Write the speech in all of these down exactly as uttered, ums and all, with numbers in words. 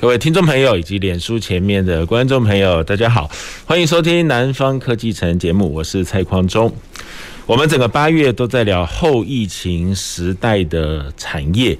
各位听众朋友以及脸书前面的观众朋友，大家好，欢迎收听南方科技城节目，我是蔡匡忠。我们整个八月都在聊后疫情时代的产业，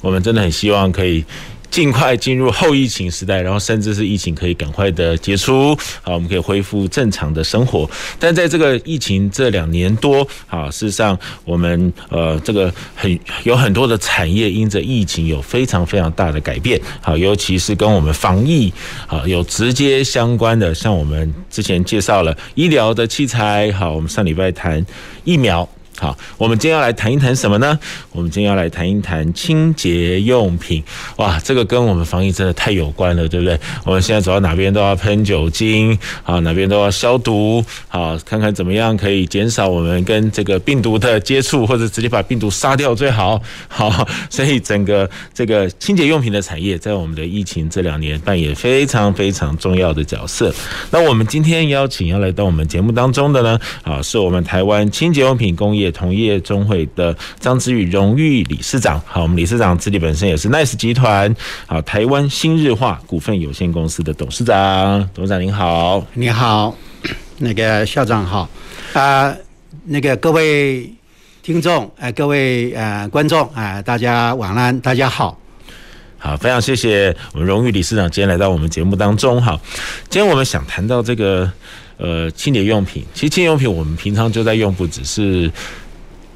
我们真的很希望可以尽快进入后疫情时代，然后甚至是疫情可以赶快的结束，好，我们可以恢复正常的生活。但在这个疫情这两年多，好，事实上我们呃这个很有很多的产业因着疫情有非常非常大的改变，好，尤其是跟我们防疫好有直接相关的，像我们之前介绍了医疗的器材，好，我们上礼拜谈疫苗。好，我们今天要来谈一谈什么呢？我们今天要来谈一谈清洁用品。哇，这个跟我们防疫真的太有关了，对不对？我们现在走到哪边都要喷酒精，好，哪边都要消毒，好，看看怎么样可以减少我们跟这个病毒的接触，或者直接把病毒杀掉最好。好，所以整个这个清洁用品的产业在我们的疫情这两年扮演非常非常重要的角色。那我们今天邀请要来到我们节目当中的呢，好，是我们台湾清洁用品工业同业中会的张之宇荣誉理事长。好，我们理事长自己本身也是 NICE 集团好台湾新日化股份有限公司的董事长。董事长您好。你好，那个校长好，啊、呃，那个各位听众，呃，各位呃观众啊、呃，大家晚安，大家好。好，非常谢谢我们荣誉理事长今天来到我们节目当中。好，今天我们想谈到这个。呃，清洁用品，其实清洁用品我们平常就在用，不只是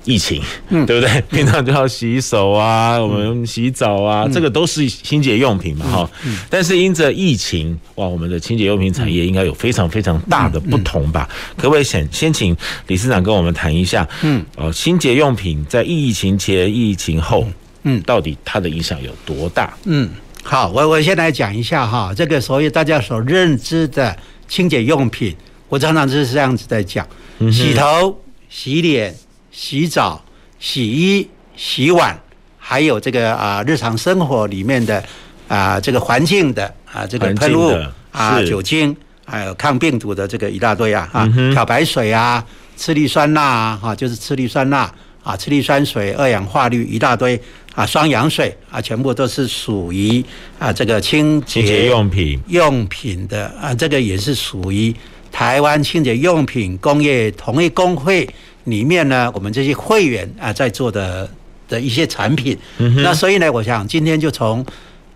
疫情，嗯、对不对？平常就要洗手啊，嗯、我们洗澡啊，嗯、这个都是清洁用品嘛，哈、嗯。嗯、但是因着疫情，哇，我们的清洁用品产业应该有非常非常大的不同吧？嗯嗯、可不可以先先请理事长跟我们谈一下？嗯，哦，清洁用品在疫情前、疫情后，嗯，到底它的影响有多大？嗯，好，我我先来讲一下哈，这个所谓大家所认知的清洁用品。我常常是这样子在讲，洗头、洗脸、洗澡、洗衣、洗碗，还有这个啊、呃、日常生活里面的啊、呃、这个环境的啊、呃、这个喷雾啊酒精，还有抗病毒的这个一大堆啊啊、嗯、漂白水啊、次氯酸钠啊，哈、啊、就是次氯酸钠啊、次氯酸水、二氧化氯一大堆啊、双氧水啊，全部都是属于啊这个清洁用品用品的啊，这个也是属于。台湾清洁用品工业同业工会里面呢，我们这些会员啊在做的的一些产品，嗯、那所以呢，我想今天就从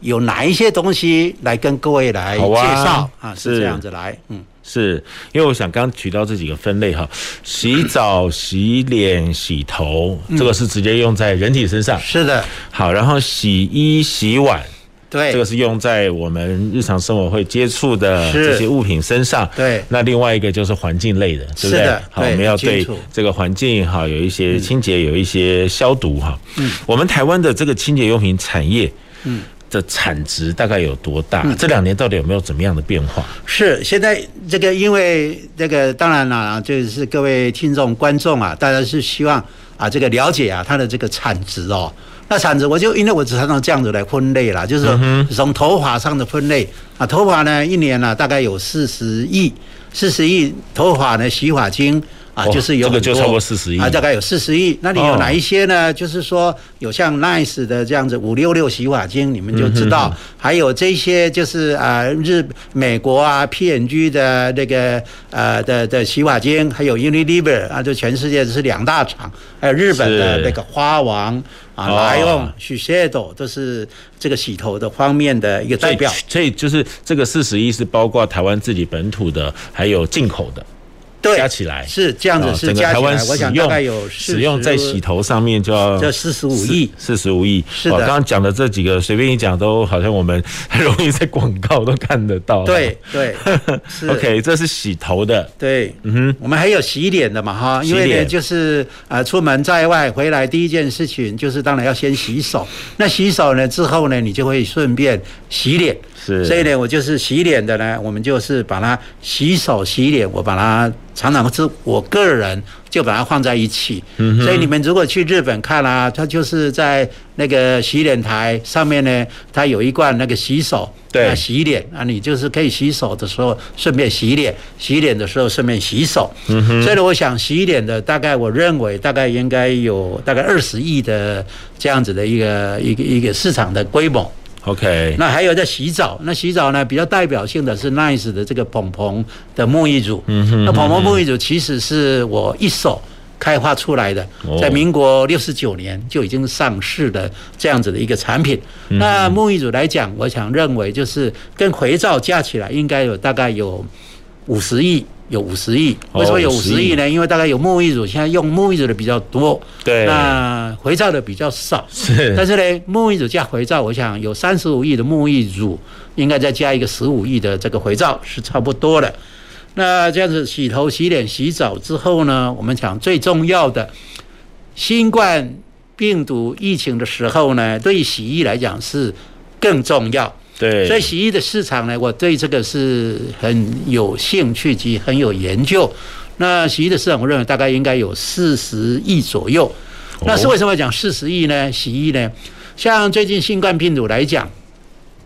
有哪一些东西来跟各位来介绍 啊, 啊，是这样子来，嗯，是因为我想刚举到这几个分类哈，洗澡、洗脸、洗头，嗯、这个是直接用在人体身上，是的，好，然后洗衣、洗碗。对，这个是用在我们日常生活会接触的这些物品身上。对，那另外一个就是环境类的，对不对？好，我们要对这个环境哈有一些清洁，有一些消毒哈。嗯，我们台湾的这个清洁用品产业，嗯，的产值大概有多大？嗯、这两年到底有没有怎么样的变化？是现在这个，因为这个当然啦，就是各位听众观众啊，大家是希望啊这个了解啊它的这个产值哦。那产值我就因为我只常常这样子来分类啦，就是从头发上的分类啊，头发呢一年呢、啊、大概有四十亿，四十亿头发呢洗发精啊，就是有、哦、这个就超过四十亿啊，大概有四十亿。那你有哪一些呢？哦、就是说有像 NICE 的这样子五六六洗发精，你们就知道，嗯、哼哼还有这些就是啊、呃、日美国啊 P N G 的那个呃的的洗发精，还有 Unilever 啊，就全世界是两大厂，还有日本的那个花王。啊，来用许谢斗都是这个洗头的方面的一个代表，所以就是这个四十亿是包括台湾自己本土的，还有进口的，对，加起来是这样子，是加起来。我想大概有使用在洗头上面就要这四十五亿，四十五亿。是的，刚刚讲的这几个随便一讲都好像我们很容易在广告都看得到。对对，OK， 这是洗头的。对，嗯哼，我们还有洗脸的嘛哈，因为呢就是啊，出门在外回来第一件事情就是当然要先洗手。那洗手呢之后呢，你就会顺便洗脸。是这一点，我就是洗脸的呢，我们就是把它洗手洗脸，我把它常常是我个人就把它放在一起。嗯，所以你们如果去日本看啊，它就是在那个洗脸台上面呢，它有一罐那个洗手，对，洗脸啊，你就是可以洗手的时候顺便洗脸，洗脸的时候顺便洗手。嗯哼，所以我想洗脸的大概我认为大概应该有大概二十亿的这样子的一个一个一个市场的规模。OK， 那还有在洗澡，那洗澡呢比较代表性的是 N I C E 的这个蓬蓬的沐浴乳。嗯哼嗯哼，那蓬蓬沐浴乳其实是我一手开发出来的，在民国六十九年就已经上市的这样子的一个产品。嗯，那沐浴乳来讲，我想认为就是跟肥皂加起来应该有大概有五十亿。有五十亿，为什么有五十亿呢？因为大概有沐浴乳，现在用沐浴乳的比较多，对，那肥皂的比较少。是，但是呢，沐浴乳加肥皂，我想有三十五亿的沐浴乳，应该再加一个十五亿的这个肥皂，是差不多的。那这样子洗头、洗脸、洗澡之后呢，我们讲最重要的，新冠病毒疫情的时候呢，对于洗衣来讲是更重要。对，所以洗衣的市场呢，我对这个是很有兴趣及很有研究。那洗衣的市场，我认为大概应该有四十亿左右。那是为什么讲四十亿呢？洗衣呢，像最近新冠病毒来讲，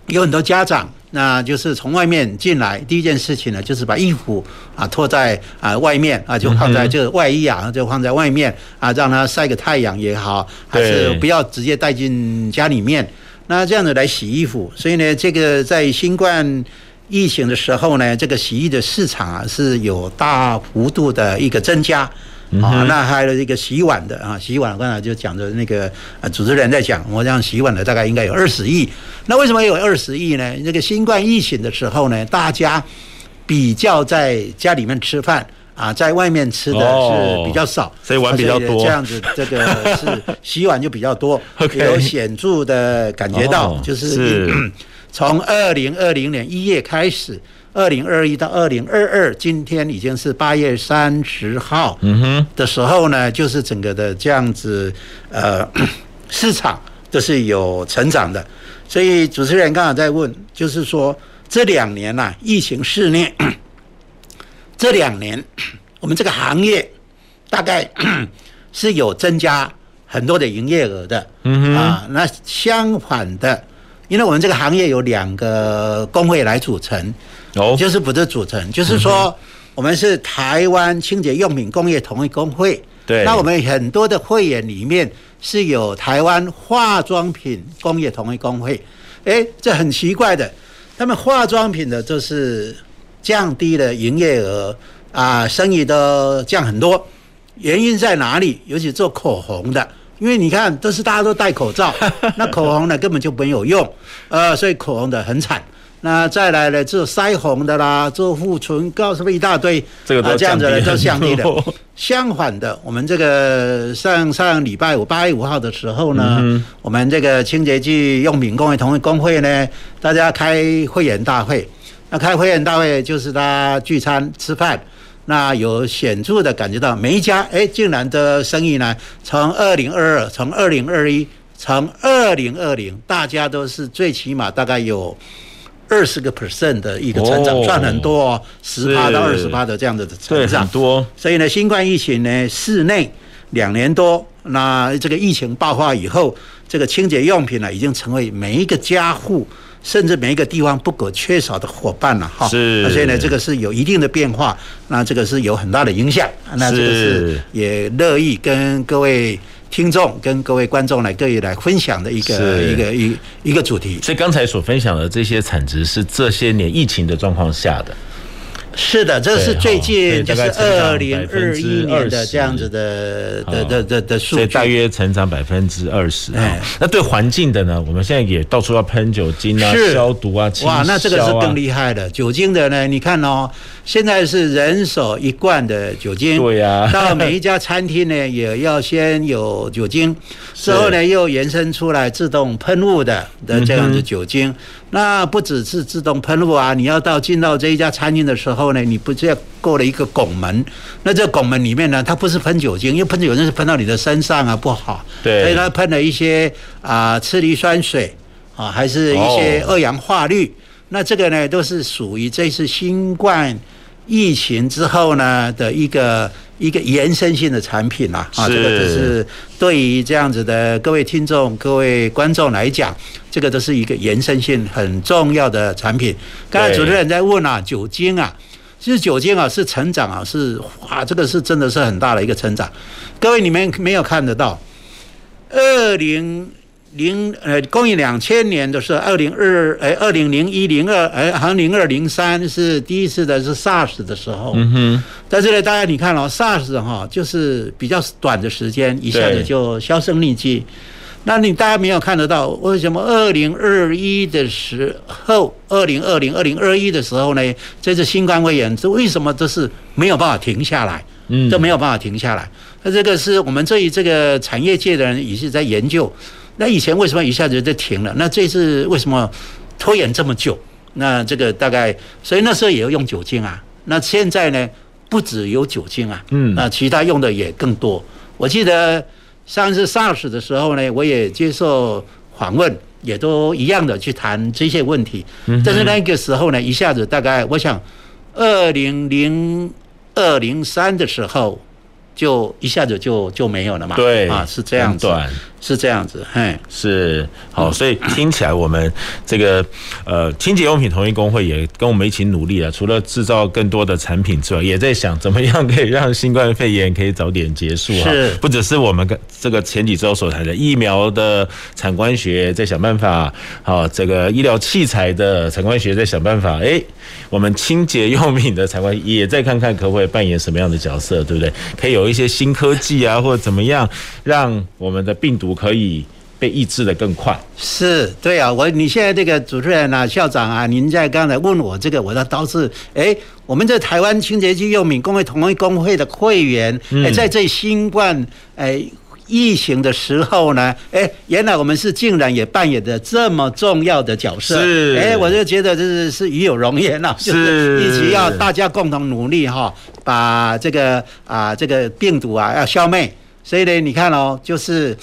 有很多家长，那就是从外面进来，第一件事情呢，就是把衣服啊脱在啊外面啊，就放在这外衣啊，就放在外面啊，让它晒个太阳也好，还是不要直接带进家里面。那这样子来洗衣服，所以呢，这个在新冠疫情的时候呢，这个洗衣的市场啊是有大幅度的一个增加。嗯，啊，那还有一个洗碗的啊，洗碗刚才就讲的那个啊，主持人在讲，我讲洗碗的大概应该有二十亿。那为什么有二十亿呢？这个新冠疫情的时候呢，大家比较在家里面吃饭。啊，在外面吃的是比较少，哦，所以碗比较多，这样子这个是洗碗就比较多，有显著的感觉到，哦，就是从二零二零年一月开始，二零二一到二零二二，今天已经是八月三十号的时候呢，嗯，就是整个的这样子呃市场都是有成长的，所以主持人刚好在问，就是说这两年啊，疫情肆虐。这两年，我们这个行业大概是有增加很多的营业额的，嗯啊，那相反的，因为我们这个行业有两个工会来组成，哦，就是不是组成，就是说我们是台湾清洁用品工业同业工会，对，那我们很多的会员里面是有台湾化妆品工业同业工会，哎，这很奇怪的，他们化妆品的就是。降低了营业额啊，生意都降很多，原因在哪里？尤其做口红的，因为你看都是大家都戴口罩，那口红呢根本就没有用，呃，所以口红的很惨。那再来呢，做腮红的啦，做护唇膏什么一大堆，这个都降低了，啊，这样子都降低了。相反的，我们这个上上礼拜五八月五号的时候呢，嗯，我们这个清洁剂用品工业同业工会呢，大家开会员大会。那开会员大会就是他聚餐吃饭，那有显著的感觉到每一家，哎，竟然的生意呢，从二零二二，从二零二一，从二零二零，大家都是最起码大概有二十个 percent 的一个成长，赚很多，十趴到二十趴的这样的成长，很多。所以呢，新冠疫情呢，室内两年多，那这个疫情爆发以后，这个清洁用品呢，已经成为每一个家户。甚至每一个地方不可缺少的伙伴了，啊，哈，是，所以呢，这个是有一定的变化，那这个是有很大的影响，那这个是也乐意跟各位听众、跟各位观众来各位来分享的一个一个一一个主题。所以刚才所分享的这些产值是这些年疫情的状况下的。是的，这是最近就是二零二一年的这样子的的的的的数据，所以大约成长百分之二十。那对环境的呢？我们现在也到处要喷酒精啊、消毒啊、清消啊。哇，那这个是更厉害的。酒精的呢？你看哦，现在是人手一罐的酒精，对呀，啊。到每一家餐厅呢，也要先有酒精，之后呢又延伸出来自动喷雾的的这样子酒精。嗯，那不只是自动喷雾啊，你要到进到这一家餐厅的时候。你不是要过了一个拱门，那这拱门里面呢，它不是喷酒精，因为喷酒精是喷到你的身上啊，不好。对，所以它喷了一些啊、呃、次氯酸水啊，还是一些二氧化氯。哦，那这个呢，都是属于这次新冠疫情之后呢的一个一个延伸性的产品啦、啊。啊，这个就是对于这样子的各位听众、各位观众来讲，这个都是一个延伸性很重要的产品。刚才主持人在问啊，酒精啊。其实酒精啊是成长啊，是哇，这个是真的是很大的一个成长。各位你们没有看得到，二零零呃公元两千年的时候，二零二哎二零零一零二哎还零二零三是第一次的是 SARS 的时候，嗯哼。但是呢，大家你看哦 SARS 哈、哦，就是比较短的时间，一下子就销声匿迹。那你大家没有看得到，为什么二零二一的时候，二零二零、二零二一的时候呢？这次新冠肺炎，这为什么都是没有办法停下来？嗯，都没有办法停下来。那这个是我们对于这个产业界的人也是在研究。那以前为什么一下子就停了？那这次为什么拖延这么久？那这个大概，所以那时候也要用酒精啊。那现在呢，不只有酒精啊，嗯，那其他用的也更多。我记得。上次 SARS 的时候呢，我也接受访问，也都一样的去谈这些问题。但是那个时候呢，一下子大概我想，二零零二零三的时候，就一下子就就没有了嘛。对啊，是这样子，是这样子，嘿，是好。所以听起来我们这个呃清洁用品同业工会也跟我们一起努力了，除了制造更多的产品之外，也在想怎么样可以让新冠肺炎可以早点结束啊。不只是我们这个前几周所谈的疫苗的产官学在想办法，好，这个医疗器材的产官学在想办法，哎、欸，我们清洁用品的产官也在看看可不可以扮演什么样的角色，对不对？可以有一些新科技啊，或者怎么样让我们的病毒可以被抑制的更快。是，对啊，我你现在这个主持人啊，校长啊，您在刚才问我这个，我倒是哎，我们这台湾清洁剂用品工会同业工会的会员，哎，在这新冠哎疫情的时候呢，哎，原来我们是竟然也扮演着这么重要的角色，是，哎，我就觉得这是是与有荣焉了、啊，就是一起要大家共同努力哈、哦，把这个啊这个病毒啊要消灭。所以呢，你看哦，就是。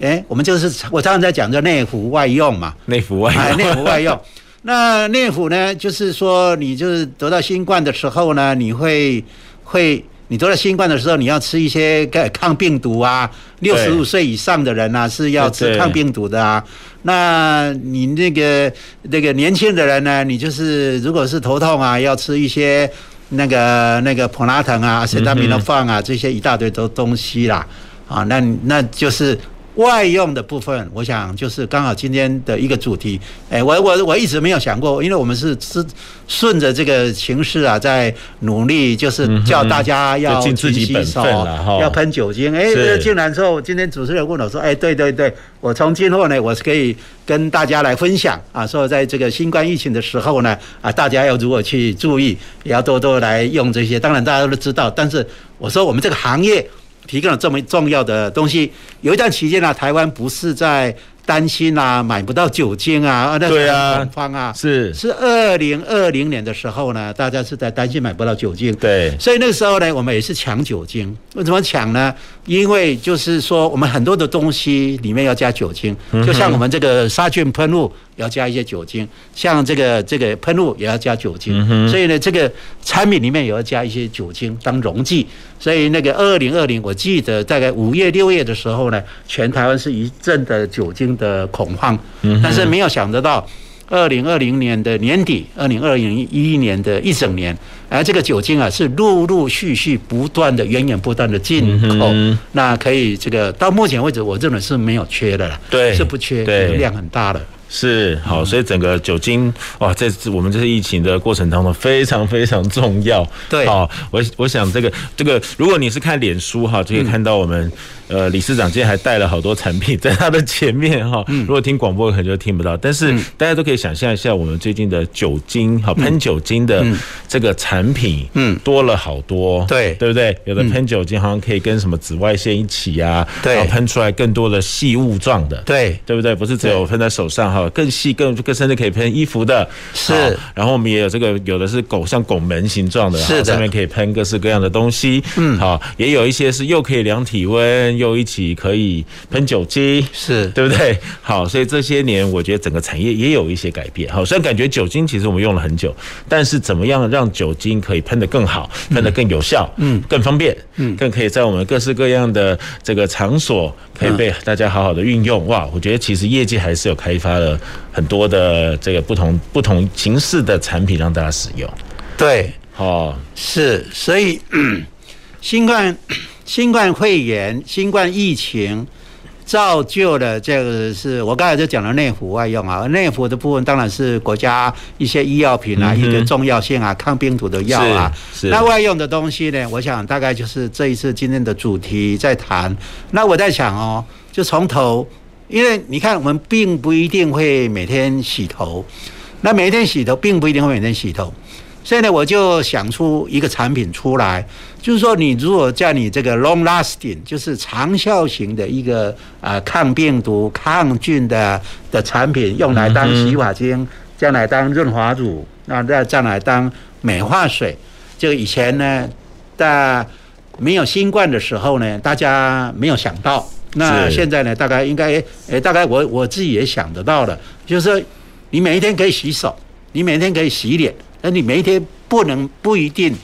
哎，我们就是我常常在讲叫内服外用嘛，内服外用，哎、内服外用。那内服呢，就是说你就是得到新冠的时候呢，你会会你得到新冠的时候，你要吃一些抗病毒啊。六十五岁以上的人啊是要吃抗病毒的啊。那你那个那个年轻的人呢，你就是如果是头痛啊，要吃一些那个那个普拉腾啊、塞他米诺放啊这些一大堆的东西啦。啊，那那就是。外用的部分，我想就是刚好今天的一个主题。哎，我我我一直没有想过，因为我们是是顺着这个情势啊，在努力，就是叫大家要勤洗手，嗯、要喷酒精。哎，竟然说，今天主持人问我说，哎，对对对，我从今后呢，我是可以跟大家来分享啊，说在这个新冠疫情的时候呢，啊，大家要如何去注意，也要多多来用这些。当然大家都知道，但是我说我们这个行业。提供了这么重要的东西，有一段期间呢、啊，台湾不是在担心啊买不到酒精啊，对啊，很恐慌啊，是是二零二零年的时候呢，大家是在担心买不到酒精，对，所以那时候呢，我们也是抢酒精。为什么抢呢？因为就是说我们很多的东西里面要加酒精，就像我们这个杀菌喷雾要加一些酒精，像这个这个喷雾也要加酒精，嗯、所以呢，这个产品里面也要加一些酒精当溶剂。所以那个二零二零，我记得大概五月六月的时候呢，全台湾是一阵的酒精的恐慌，但是没有想得到，二零二零年的年底，二零二零一年的一整年，而这个酒精啊是陆陆续续不断的、源源不断的进口，嗯、那可以这个到目前为止，我认为是没有缺的了，对，是不缺，量很大了。是好，所以整个酒精哇，在我们这次疫情的过程当中非常非常重要。对，好，我我想这个这个，如果你是看脸书哈，就可以看到我们、嗯、呃理事长今天还带了好多产品在他的前面哈。如果听广播可能就听不到，但是大家都可以想象一下，我们最近的酒精好喷酒精的这个产品，嗯，多了好多，对、嗯，对不对？有的喷酒精好像可以跟什么紫外线一起啊，对，然后喷出来更多的细雾状的，对，对不对？不是只有喷在手上哈。好，更细、更更甚至可以喷衣服的，是。然后我们也有这个，有的是拱像拱门形状的，是的，上面可以喷各式各样的东西，嗯，好，也有一些是又可以量体温，又一起可以喷酒精，是对不对？好，所以这些年我觉得整个产业也有一些改变，好，虽然感觉酒精其实我们用了很久，但是怎么样让酒精可以喷得更好，喷得更有效，嗯，更方便，嗯，更可以在我们各式各样的这个场所可以被大家好好的运用，哇，我觉得其实业界还是有开发了很多的这个不同不同形式的产品让大家使用。对，哦，是，所以新冠新冠肺炎、新冠疫情造就了这个是我刚才就讲了内服外用啊，内服的部分当然是国家一些医药品啊，嗯，一些重要性啊，抗病毒的药啊。那外用的东西呢，我想大概就是这一次今天的主题在谈。那我在想哦，就从头，因为你看我们并不一定会每天洗头，那每天洗头并不一定会每天洗头。所以呢，我就想出一个产品出来，就是说，你如果叫你这个 long lasting， 就是长效型的一个啊、呃、抗病毒、抗菌的的产品，用来当洗发精，将来当润滑乳，那再再来当美化水。就以前呢，在没有新冠的时候呢，大家没有想到。那现在呢，大概应该诶、欸，大概我我自己也想得到了，就是你每一天可以洗手，你每一天可以洗脸。那你每一天不能不一定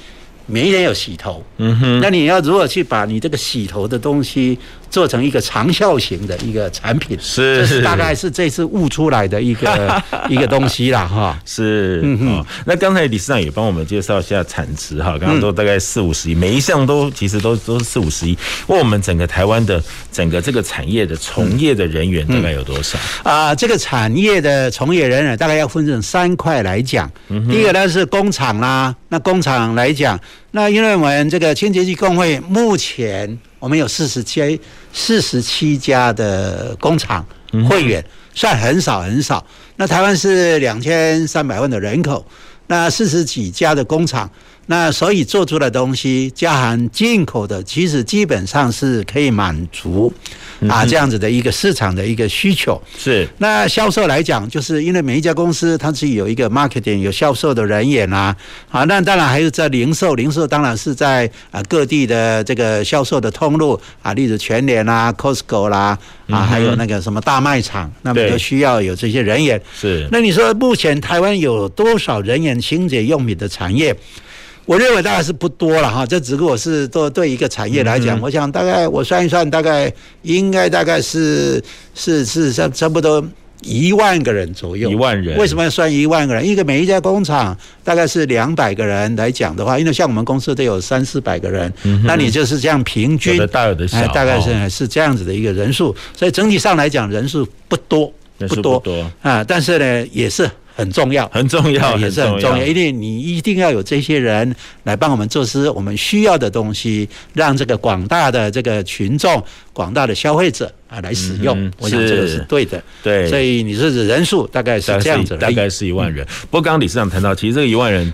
每一天有洗头，嗯哼，那你要如何去把你这个洗头的东西做成一个长效型的一个产品，是，这是大概是这次悟出来的一个一个东西啦，哈，是，嗯哼。哦、那刚才理事长也帮我们介绍一下产值哈，刚刚都大概四五十亿，每一项都其实都都是四五十亿。问我们整个台湾的整个这个产业的从业的人员大概有多少啊、嗯嗯呃？这个产业的从业人员大概要分成三块来讲，嗯，第一个呢是工厂啦，那工厂来讲。那因为我们这个清洁剂工会目前我们有四十七四十七家的工厂会员，嗯，算很少很少。那台湾是两千三百万的人口，那四十几家的工厂，那所以做出的东西加含进口的，其实基本上是可以满足啊这样子的一个市场的一个需求。是。那销售来讲，就是因为每一家公司它自己有一个 marketing， 有销售的人员啊，啊，那当然还有在零售，零售当然是在啊各地的这个销售的通路啊，例如全联啦、Costco 啦，啊，还有那个什么大卖场，那么都需要有这些人员。是。那你说目前台湾有多少人员清洁用品的产业？我认为大概是不多了哈，这只不过是都对一个产业来讲，嗯，我想大概我算一算，大概应该大概是是是差差不多一万个人左右。一万人为什么要算一万个人？因为每一家工厂大概是两百个人来讲的话，因为像我们公司都有三四百个人，嗯，那你就是这样平均，有的大有的小，哎，大概是，哦，是这样子的一个人数，所以整体上来讲人数不多，人数不多，不多啊，但是呢也是。很重要，很重要，也是很重要。因为你一定要有这些人来帮我们做事，我们需要的东西，让这个广大的这个群众、广大的消费者啊来使用，嗯，我想这个是对的。对，所以你说人数大概是这样子，大概是一万人。嗯，不过刚刚理事长谈到，其实这个一万人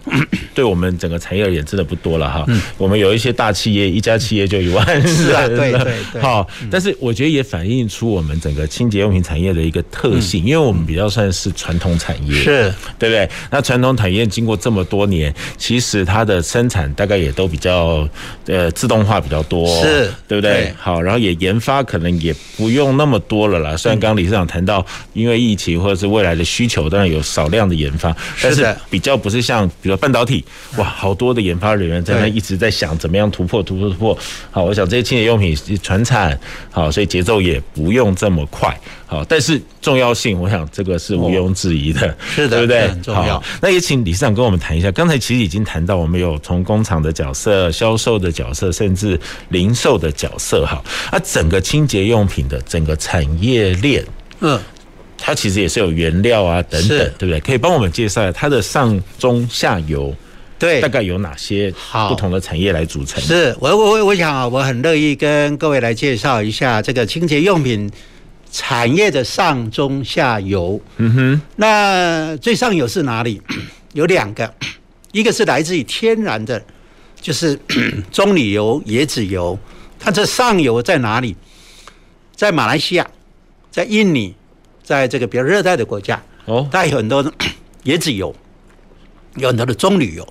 对我们整个产业而言真的不多了哈，嗯。我们有一些大企业，一家企业就一万人，是啊，对对对。好，嗯，但是我觉得也反映出我们整个清洁用品产业的一个特性，嗯，因为我们比较算是传统产业。是是，对不对？那传统产业经过这么多年，其实它的生产大概也都比较呃自动化比较多，是，对不 对, 对？好，然后也研发可能也不用那么多了啦。虽然刚刚理事长谈到，因为疫情或者是未来的需求，当然有少量的研发，但是比较不是像比如说半导体，哇，好多的研发人员在那一直在想怎么样突破突破突破。好，我想这些清洁用品传产，好，所以节奏也不用这么快。好，但是重要性，我想这个是毋庸置疑的，哦，是的，对不对？很重要。好，那也请理事长跟我们谈一下。刚才其实已经谈到，我们有从工厂的角色、销售的角色，甚至零售的角色。好，啊，整个清洁用品的整个产业链，嗯，它其实也是有原料啊等等，对不对？可以帮我们介绍一下它的上中下游。对，大概有哪些不同的产业来组成？是我我我想啊，我很乐意跟各位来介绍一下这个清洁用品。产业的上中下游，嗯哼，那最上游是哪里？有两个，一个是来自于天然的，就是棕榈油、椰子油。它这上游在哪里？在马来西亚，在印尼，在这个比较热带的国家，哦，它有很多椰子油，有很多的棕榈油。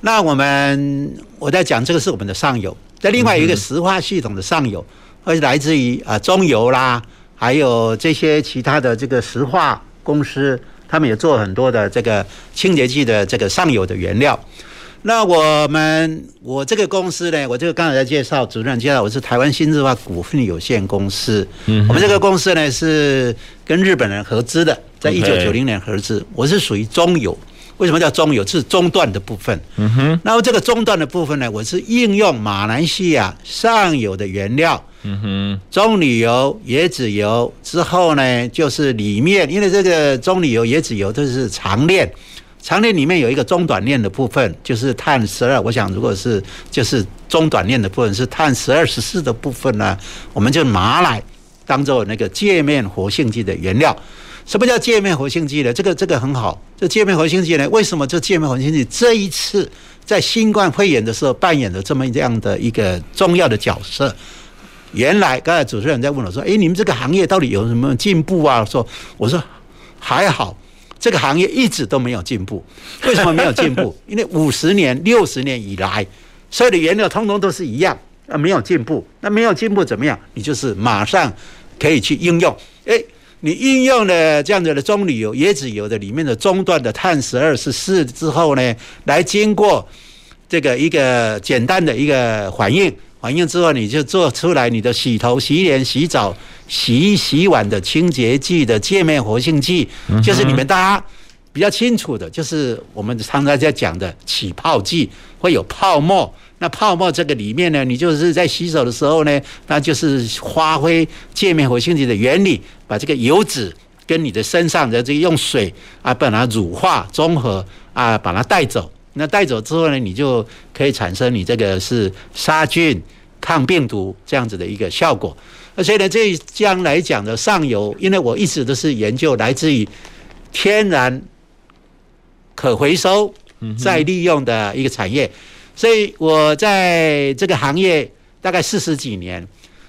那我们我在讲这个是我们的上游，在另外一个石化系统的上游，而且来自于啊中油啦，还有这些其他的这个石化公司，他们也做很多的这个清洁剂的这个上游的原料。那我们我这个公司呢，我这个刚才在介绍，主任介绍，我是台湾新日化股份有限公司。嗯，我们这个公司呢是跟日本人合资的，在一九九零年合资， okay. 我是属于中油。为什么叫中油？是中段的部分。嗯哼。那么这个中段的部分呢，我是应用马来西亚上游的原料，嗯哼，棕榈油、椰子油之后呢，就是里面，因为这个棕榈油、椰子油都是长链，长链里面有一个中短链的部分，就是碳十二。我想，如果是就是中短链的部分是碳十二、十四的部分呢，我们就拿来当做那个界面活性剂的原料。什么叫界面活性剂呢？这个这个很好。这界面活性剂呢？为什么这界面活性剂这一次在新冠肺炎的时候扮演了这么样的一个重要的角色？原来刚才主持人在问我说：“哎，你们这个行业到底有什么进步啊？”说我说还好，这个行业一直都没有进步。为什么没有进步？因为五十年、六十年以来，所有的原料通通都是一样，啊，没有进步。那没有进步怎么样？你就是马上可以去应用。哎。你应用了这样子的棕榈油、椰子油的里面的中段的碳十二、十四之后呢，来经过这个一个简单的一个反应，反应之后你就做出来你的洗头、洗脸、洗澡、洗衣、洗碗的清洁剂的界面活性剂，嗯，就是你们大家比较清楚的，就是我们常常在讲的起泡剂，会有泡沫。那泡沫这个里面呢，你就是在洗手的时候呢，那就是发挥界面活性剂的原理，把这个油脂跟你的身上的这个用水啊，把它乳化、中和啊，把它带走。那带走之后呢，你就可以产生你这个是杀菌、抗病毒这样子的一个效果。所以呢，这将来讲的上游，因为我一直都是研究来自于天然可回收再利用的一个产业。所以我在这个行业大概四十几年，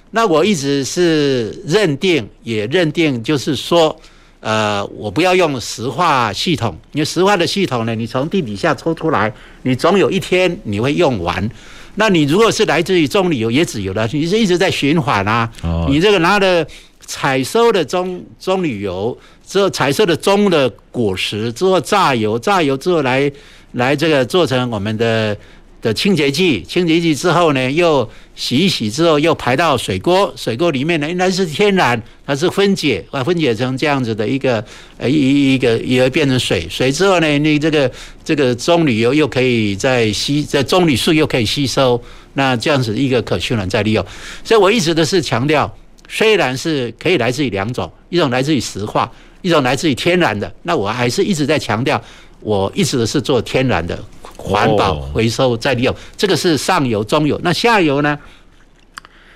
那我一直是认定，也认定就是说，呃，我不要用石化系统，因为石化的系统呢，你从地底下抽出来，你总有一天你会用完。那你如果是来自于棕榈油、椰子油的，你是一直在循环啊。哦、你这个拿的采收的棕棕榈油之后，采收的棕的果实之后榨油，榨油之后来来这个做成我们的。的清洁剂，清洁剂之后呢，又洗一洗之后，又排到水锅，水锅里面呢，应该是天然，它是分解，啊，分解成这样子的一个，呃，一一个也变成水，水之后呢，你这个这个棕榈油又可以再吸，在棕榈树又可以吸收，那这样子一个可循环再利用。所以我一直都是强调，虽然是可以来自于两种，一种来自于石化，一种来自于天然的，那我还是一直在强调，我一直都是做天然的。环保回收再利用，这个是上游、中游。那下游呢？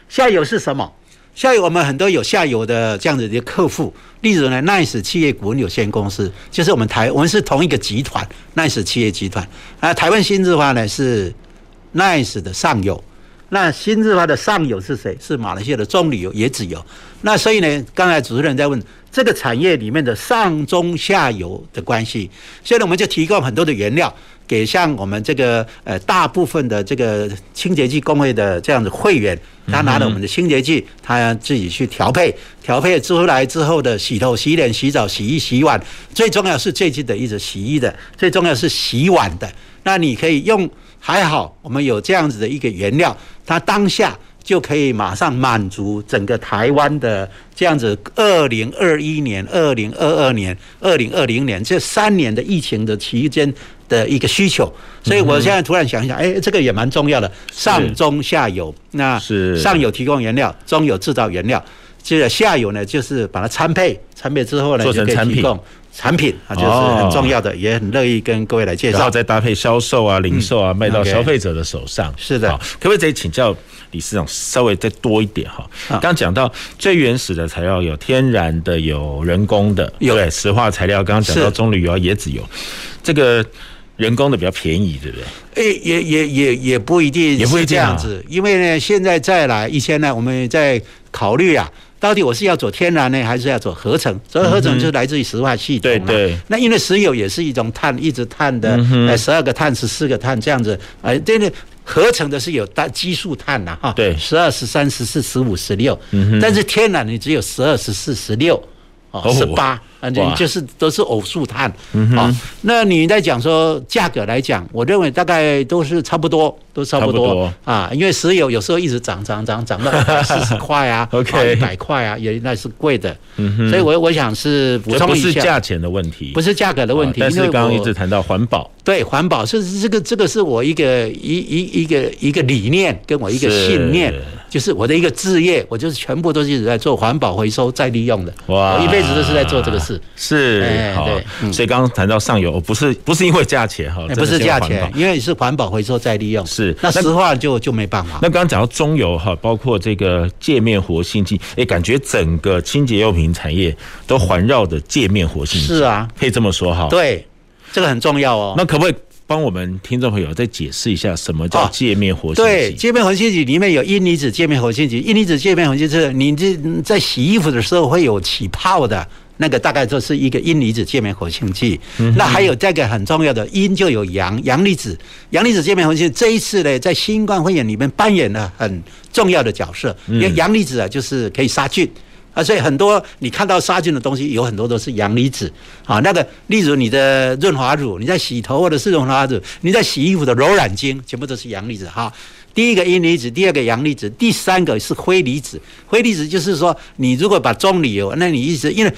下游是什么？下游我们很多有下游的这样子的客户，例如呢 ，N I C E 企业股份有限公司，就是我们台，我们是同一个集团 ，N I C E 企业集团。啊，台湾新日化呢是 N I C E 的上游，那新日化的上游是谁？是马来西亚的棕榈油、椰子油。那所以呢，刚才主持人在问这个产业里面的上中下游的关系，所以呢，我们就提供很多的原料。给像我们这个呃大部分的这个清洁剂工会的这样的会员，他拿了我们的清洁剂，他自己去调配，调配出来之后的洗头、洗脸、洗澡、洗衣、洗碗，最重要是最近的一直洗衣的，最重要是洗碗的。那你可以用，还好我们有这样子的一个原料，它当下就可以马上满足整个台湾的这样子二零二一年、二零二二年、二零二零年这三年的疫情的期间。的一个需求，所以我现在突然想一想，哎、欸，这个也蛮重要的，上中下游。那上游提供原料，中游制造原料，这下游呢就是把它掺配，掺配之后呢就可以提供产品啊，就是很重要的，哦、也很乐意跟各位来介绍。然后再搭配销售啊、零售啊，嗯、卖到消费者的手上。是的，可不可以再请教理事长稍微再多一点哈？刚刚讲到最原始的材料有天然的，有人工的，对，石化材料。刚刚讲到棕榈油、椰子油，这个。人工的比较便宜，对不对？欸、也也也也不一定是这样子，啊、因为呢，现在再来以前呢，我们在考虑啊，到底我是要走天然呢，还是要走合成？所以合成就来自于石化系统、啊嗯、对对。那因为石油也是一种碳，一直碳的，呃、嗯，十二个碳、十四个碳这样子，哎、呃，这个合成的是有单基数碳呐、啊，哈，对，十二、十三、十四、十五、十六，但是天然你只有十二、十四、十六。哦，十八，反正就是都是偶数碳。嗯、哦、那你在讲说价格来讲，我认为大概都是差不多，都差不 多, 差不多啊。因为石油有时候一直涨涨涨涨到四十块啊，一百块啊，也那是贵的。嗯、所以我我想是补充一下，不是价钱的问题，不是价格的问题。哦、但是刚刚一直谈到环保，对环保是这个这个是我一个一一一个一个理念，跟我一个信念。就是我的一个置业，我就是全部都是一直在做环保回收再利用的，哇，我一辈子都是在做这个事。是，哎、好对、嗯，所以刚刚谈到上游，不是不是因为价钱哈、哎，不是价钱，因为是环保回收再利用。是，那石化就就没办法。那刚刚讲到中游哈，包括这个界面活性剂，哎、欸，感觉整个清洁用品产业都环绕着界面活性剂。是啊，可以这么说哈。对，这个很重要哦。那可不可以？帮我们听众朋友再解释一下什么叫界面活性剂、哦、对，界面活性剂里面有阴离子界面活性剂，阴离子界面活性剂你在洗衣服的时候会有起泡的那个，大概就是一个阴离子界面活性剂、嗯、那还有这个很重要的阴就有阳，阳离子阳离子界面活性剂这一次呢在新冠肺炎里面扮演了很重要的角色，因为阳离子啊就是可以杀菌啊，所以很多你看到杀菌的东西，有很多都是阳离子啊。那个，例如你的润滑乳，你在洗头或者是润滑乳，你在洗衣服的柔软精，全部都是阳离子哈。第一个阴离子，第二个阳离子，第三个是灰离子。灰离子就是说，你如果把棕榈油，那你一直因为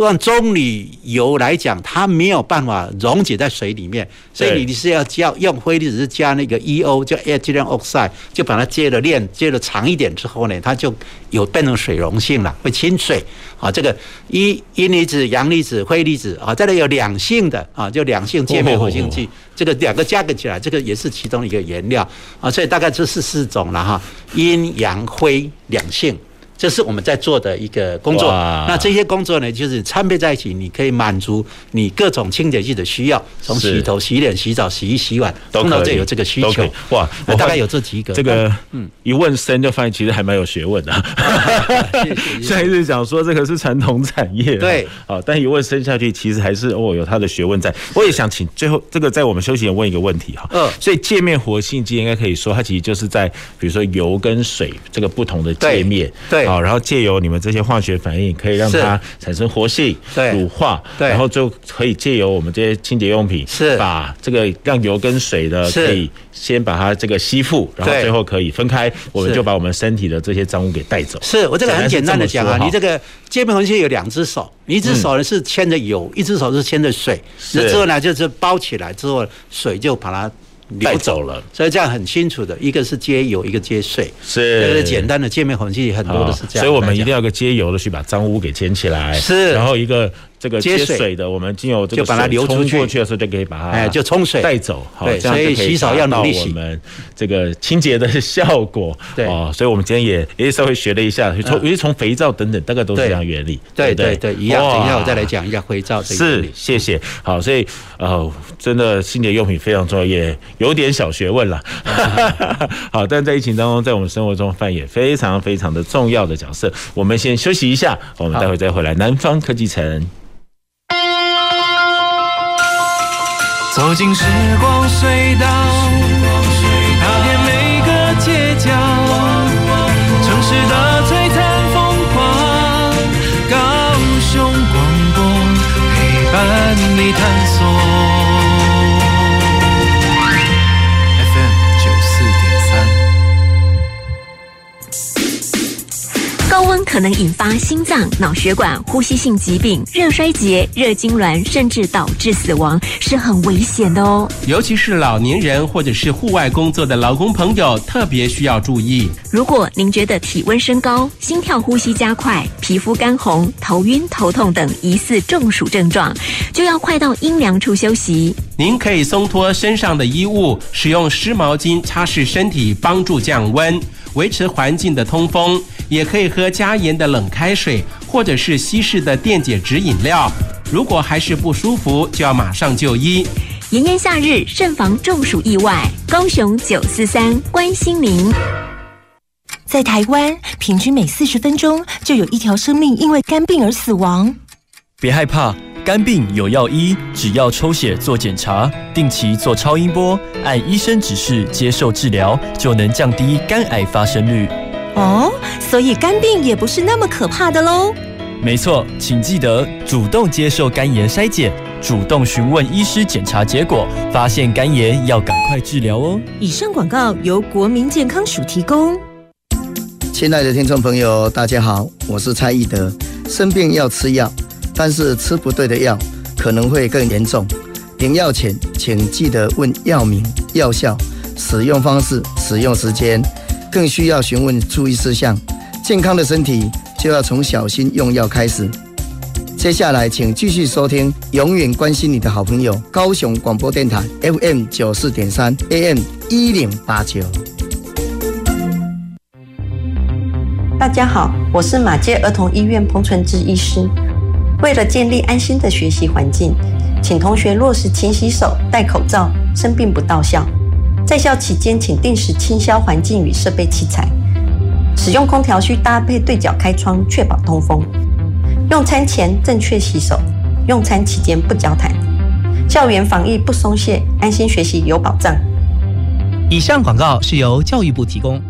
按棕榈油来讲，它没有办法溶解在水里面，所以你是要加用灰离子是加那个 E O 叫 ethylene oxide， 就把它接了链接了长一点之后呢，它就有变成水溶性了，会亲水啊。这个阴阴离子、阳离子、灰离子啊，再来有两性的啊，就两性界面活性剂，这个两个加起来，这个也是其中一个原料啊，所以大概这是四种了哈，阴阳灰两性。这是我们在做的一个工作，那这些工作呢，就是掺配在一起，你可以满足你各种清洁剂的需要，从洗头、洗脸、洗澡、洗衣、洗碗，通常就有这个需求。哇，我大概有这几个。这个一问深就发现，其实还蛮有学问的、啊。虽然一直讲说这个是传统产业，对，好，但一问深下去，其实还是哦有它的学问在。我也想请最后这个在我们休息前问一个问题哈，嗯，所以界面活性剂应该可以说它其实就是在比如说油跟水这个不同的界面，对。好，然后借由你们这些化学反应，可以让它产生活性、乳化，然后就可以借由我们这些清洁用品，把这个让油跟水的可以先把它这个吸附，然后最后可以分开，我们就把我们身体的这些脏物给带走。是我这个很简单的讲啊，你这个界面活性有两只手，你一只手呢是牵着油，一只手是牵着水，那之后呢就是包起来之后，水就把它。带走了，所以这样很清楚的，一个是接油，一个接水，是这个简单的界面活性剂很多的是这样，所以我们一定要个接油的去把脏污给牵起来，是，然后一个这个接水的，我们经由这个就把它流出去，冲过去的时候就可以把它哎就冲水带走，好，这样就可以所以洗手要努力洗，我们这个清洁的效果，对、哦，所以我们今天也也稍微学了一下，从尤其从肥皂等等，大概都是这样原理，对对 对, 對, 對，一样。等一下我再来讲一下肥皂这一原理，是，谢谢。好，所以呃，真的清洁用品非常重要，也。有点小学问了，好，但在疫情当中，在我们生活中扮演非常非常的重要的角色。我们先休息一下，我们待会再回来。南方科技城，走进时光隧道，踏遍每个街角，城市的璀璨风光，高雄广播陪伴你探索。高温可能引发心脏、脑血管、呼吸性疾病、热衰竭、热痉挛，甚至导致死亡，是很危险的哦。尤其是老年人或者是户外工作的劳工朋友，特别需要注意。如果您觉得体温升高、心跳呼吸加快、皮肤干红、头晕、头痛等疑似中暑症状，就要快到阴凉处休息。您可以松脱身上的衣物，使用湿毛巾擦拭身体，帮助降温，维持环境的通风。也可以喝加盐的冷开水，或者是稀释的电解质饮料。如果还是不舒服，就要马上就医。炎炎夏日，慎防中暑意外。高雄九四三关心您。在台湾，平均每四十分钟就有一条生命因为肝病而死亡。别害怕，肝病有药医，只要抽血做检查，定期做超音波，按医生指示接受治疗，就能降低肝癌发生率。哦，所以肝病也不是那么可怕的咯。没错，请记得主动接受肝炎筛检，主动询问医师检查结果，发现肝炎要赶快治疗哦。以上广告由国民健康署提供。亲爱的听众朋友，大家好，我是蔡义德。生病要吃药，但是吃不对的药可能会更严重。领药前，请记得问药名、药效、使用方式、使用时间，更需要询问注意事项。健康的身体就要从小心用药开始。接下来请继续收听永远关心你的好朋友高雄广播电台 F M 九四点三 A M 一零八九。 大家好，我是马偕儿童医院彭纯之医师。为了建立安心的学习环境，请同学落实勤洗手、戴口罩，生病不到校。在校期间请定时清消环境与设备器材，使用空调需搭配对角开窗，确保通风。用餐前正确洗手，用餐期间不交谈。校园防疫不松懈，安心学习有保障。以上广告是由教育部提供。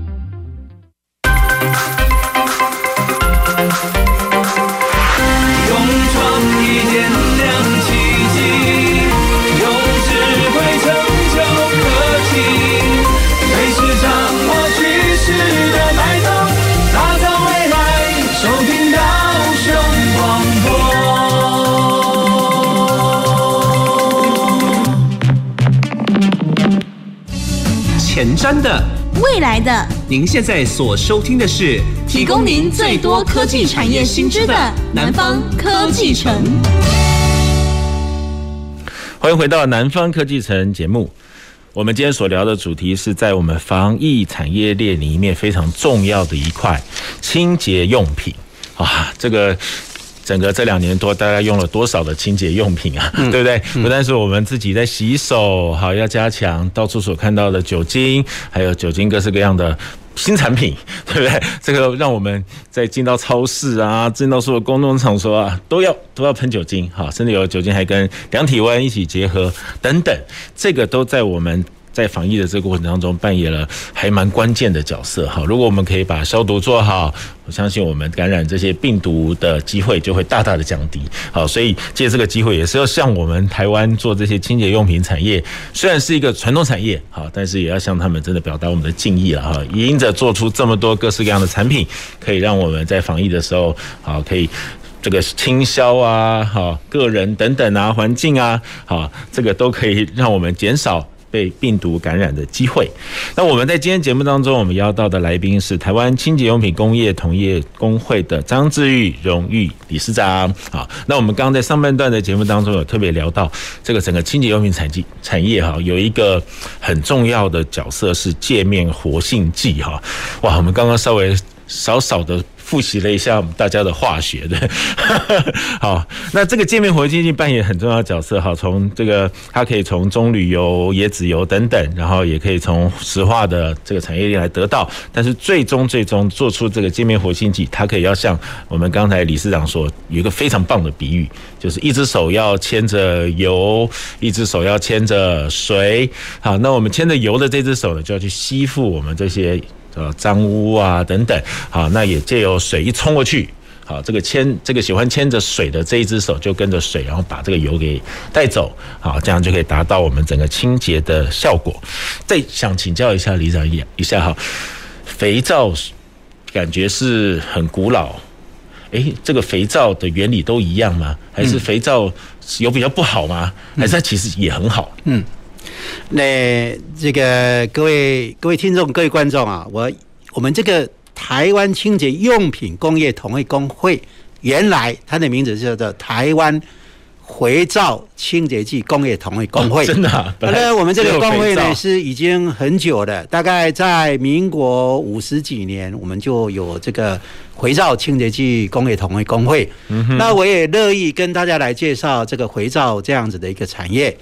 前瞻的，未来的，您现在所收听的是提供您最多科技产业新知的南方科技城。欢迎回到南方科技城节目。我们今天所聊的主题是在我们防疫产业链里面非常重要的一块，清洁用品啊，这个。整个这两年多，大概用了多少的清洁用品啊？嗯、对不对？不但是我们自己在洗手，好要加强，到处所看到的酒精，还有酒精各式各样的新产品，对不对？这个让我们在进到超市啊，进到所有公众场所啊，都要都要喷酒精，好，甚至有酒精还跟量体温一起结合等等，这个都在我们。在防疫的这个过程当中，扮演了还蛮关键的角色哈。如果我们可以把消毒做好，我相信我们感染这些病毒的机会就会大大的降低。好，所以借这个机会，也是要向我们台湾做这些清洁用品产业，虽然是一个传统产业，好，但是也要向他们真的表达我们的敬意了哈。也因着做出这么多各式各样的产品，可以让我们在防疫的时候，好可以。这个清消啊，好个人等等啊，环境啊，好这个都可以让我们减少。被病毒感染的机会。那我们在今天节目当中，我们邀到的来宾是台湾清洁用品工业同业工会的张志玉荣誉理事长。好，那我们刚刚在上半段的节目当中有特别聊到，这个整个清洁用品产业产业哈，有一个很重要的角色是界面活性剂哈。哇，我们刚刚稍微少少的。复习了一下我们大家的化学的，好，那这个界面活性剂扮演很重要的角色，好，从这个它可以从棕榈油、椰子油等等，然后也可以从石化的这个产业链来得到，但是最终最终做出这个界面活性剂，它可以要像我们刚才理事长说，有一个非常棒的比喻，就是一只手要牵着油，一只手要牵着水，好，那我们牵着油的这只手呢，就要去吸附我们这些。呃，脏污啊，等等，好，那也借由水一冲过去，好，这个牵这个喜欢牵着水的这一只手就跟着水，然后把这个油给带走，好，这样就可以达到我们整个清洁的效果。再想请教一下李长一下哈，肥皂感觉是很古老，哎，这个肥皂的原理都一样吗？还是肥皂有比较不好吗？还是它其实也很好？嗯。嗯那这个各位各位听众各位观众啊，我我们这个台湾清洁用品工业同业工会，原来它的名字叫做台湾肥皂清洁剂工业同业工会。哦、真的、啊，本来我们这个工会呢是已经很久了，大概在民国五十几年，我们就有这个肥皂清洁剂工业同业工会。嗯、那我也乐意跟大家来介绍这个肥皂这样子的一个产业。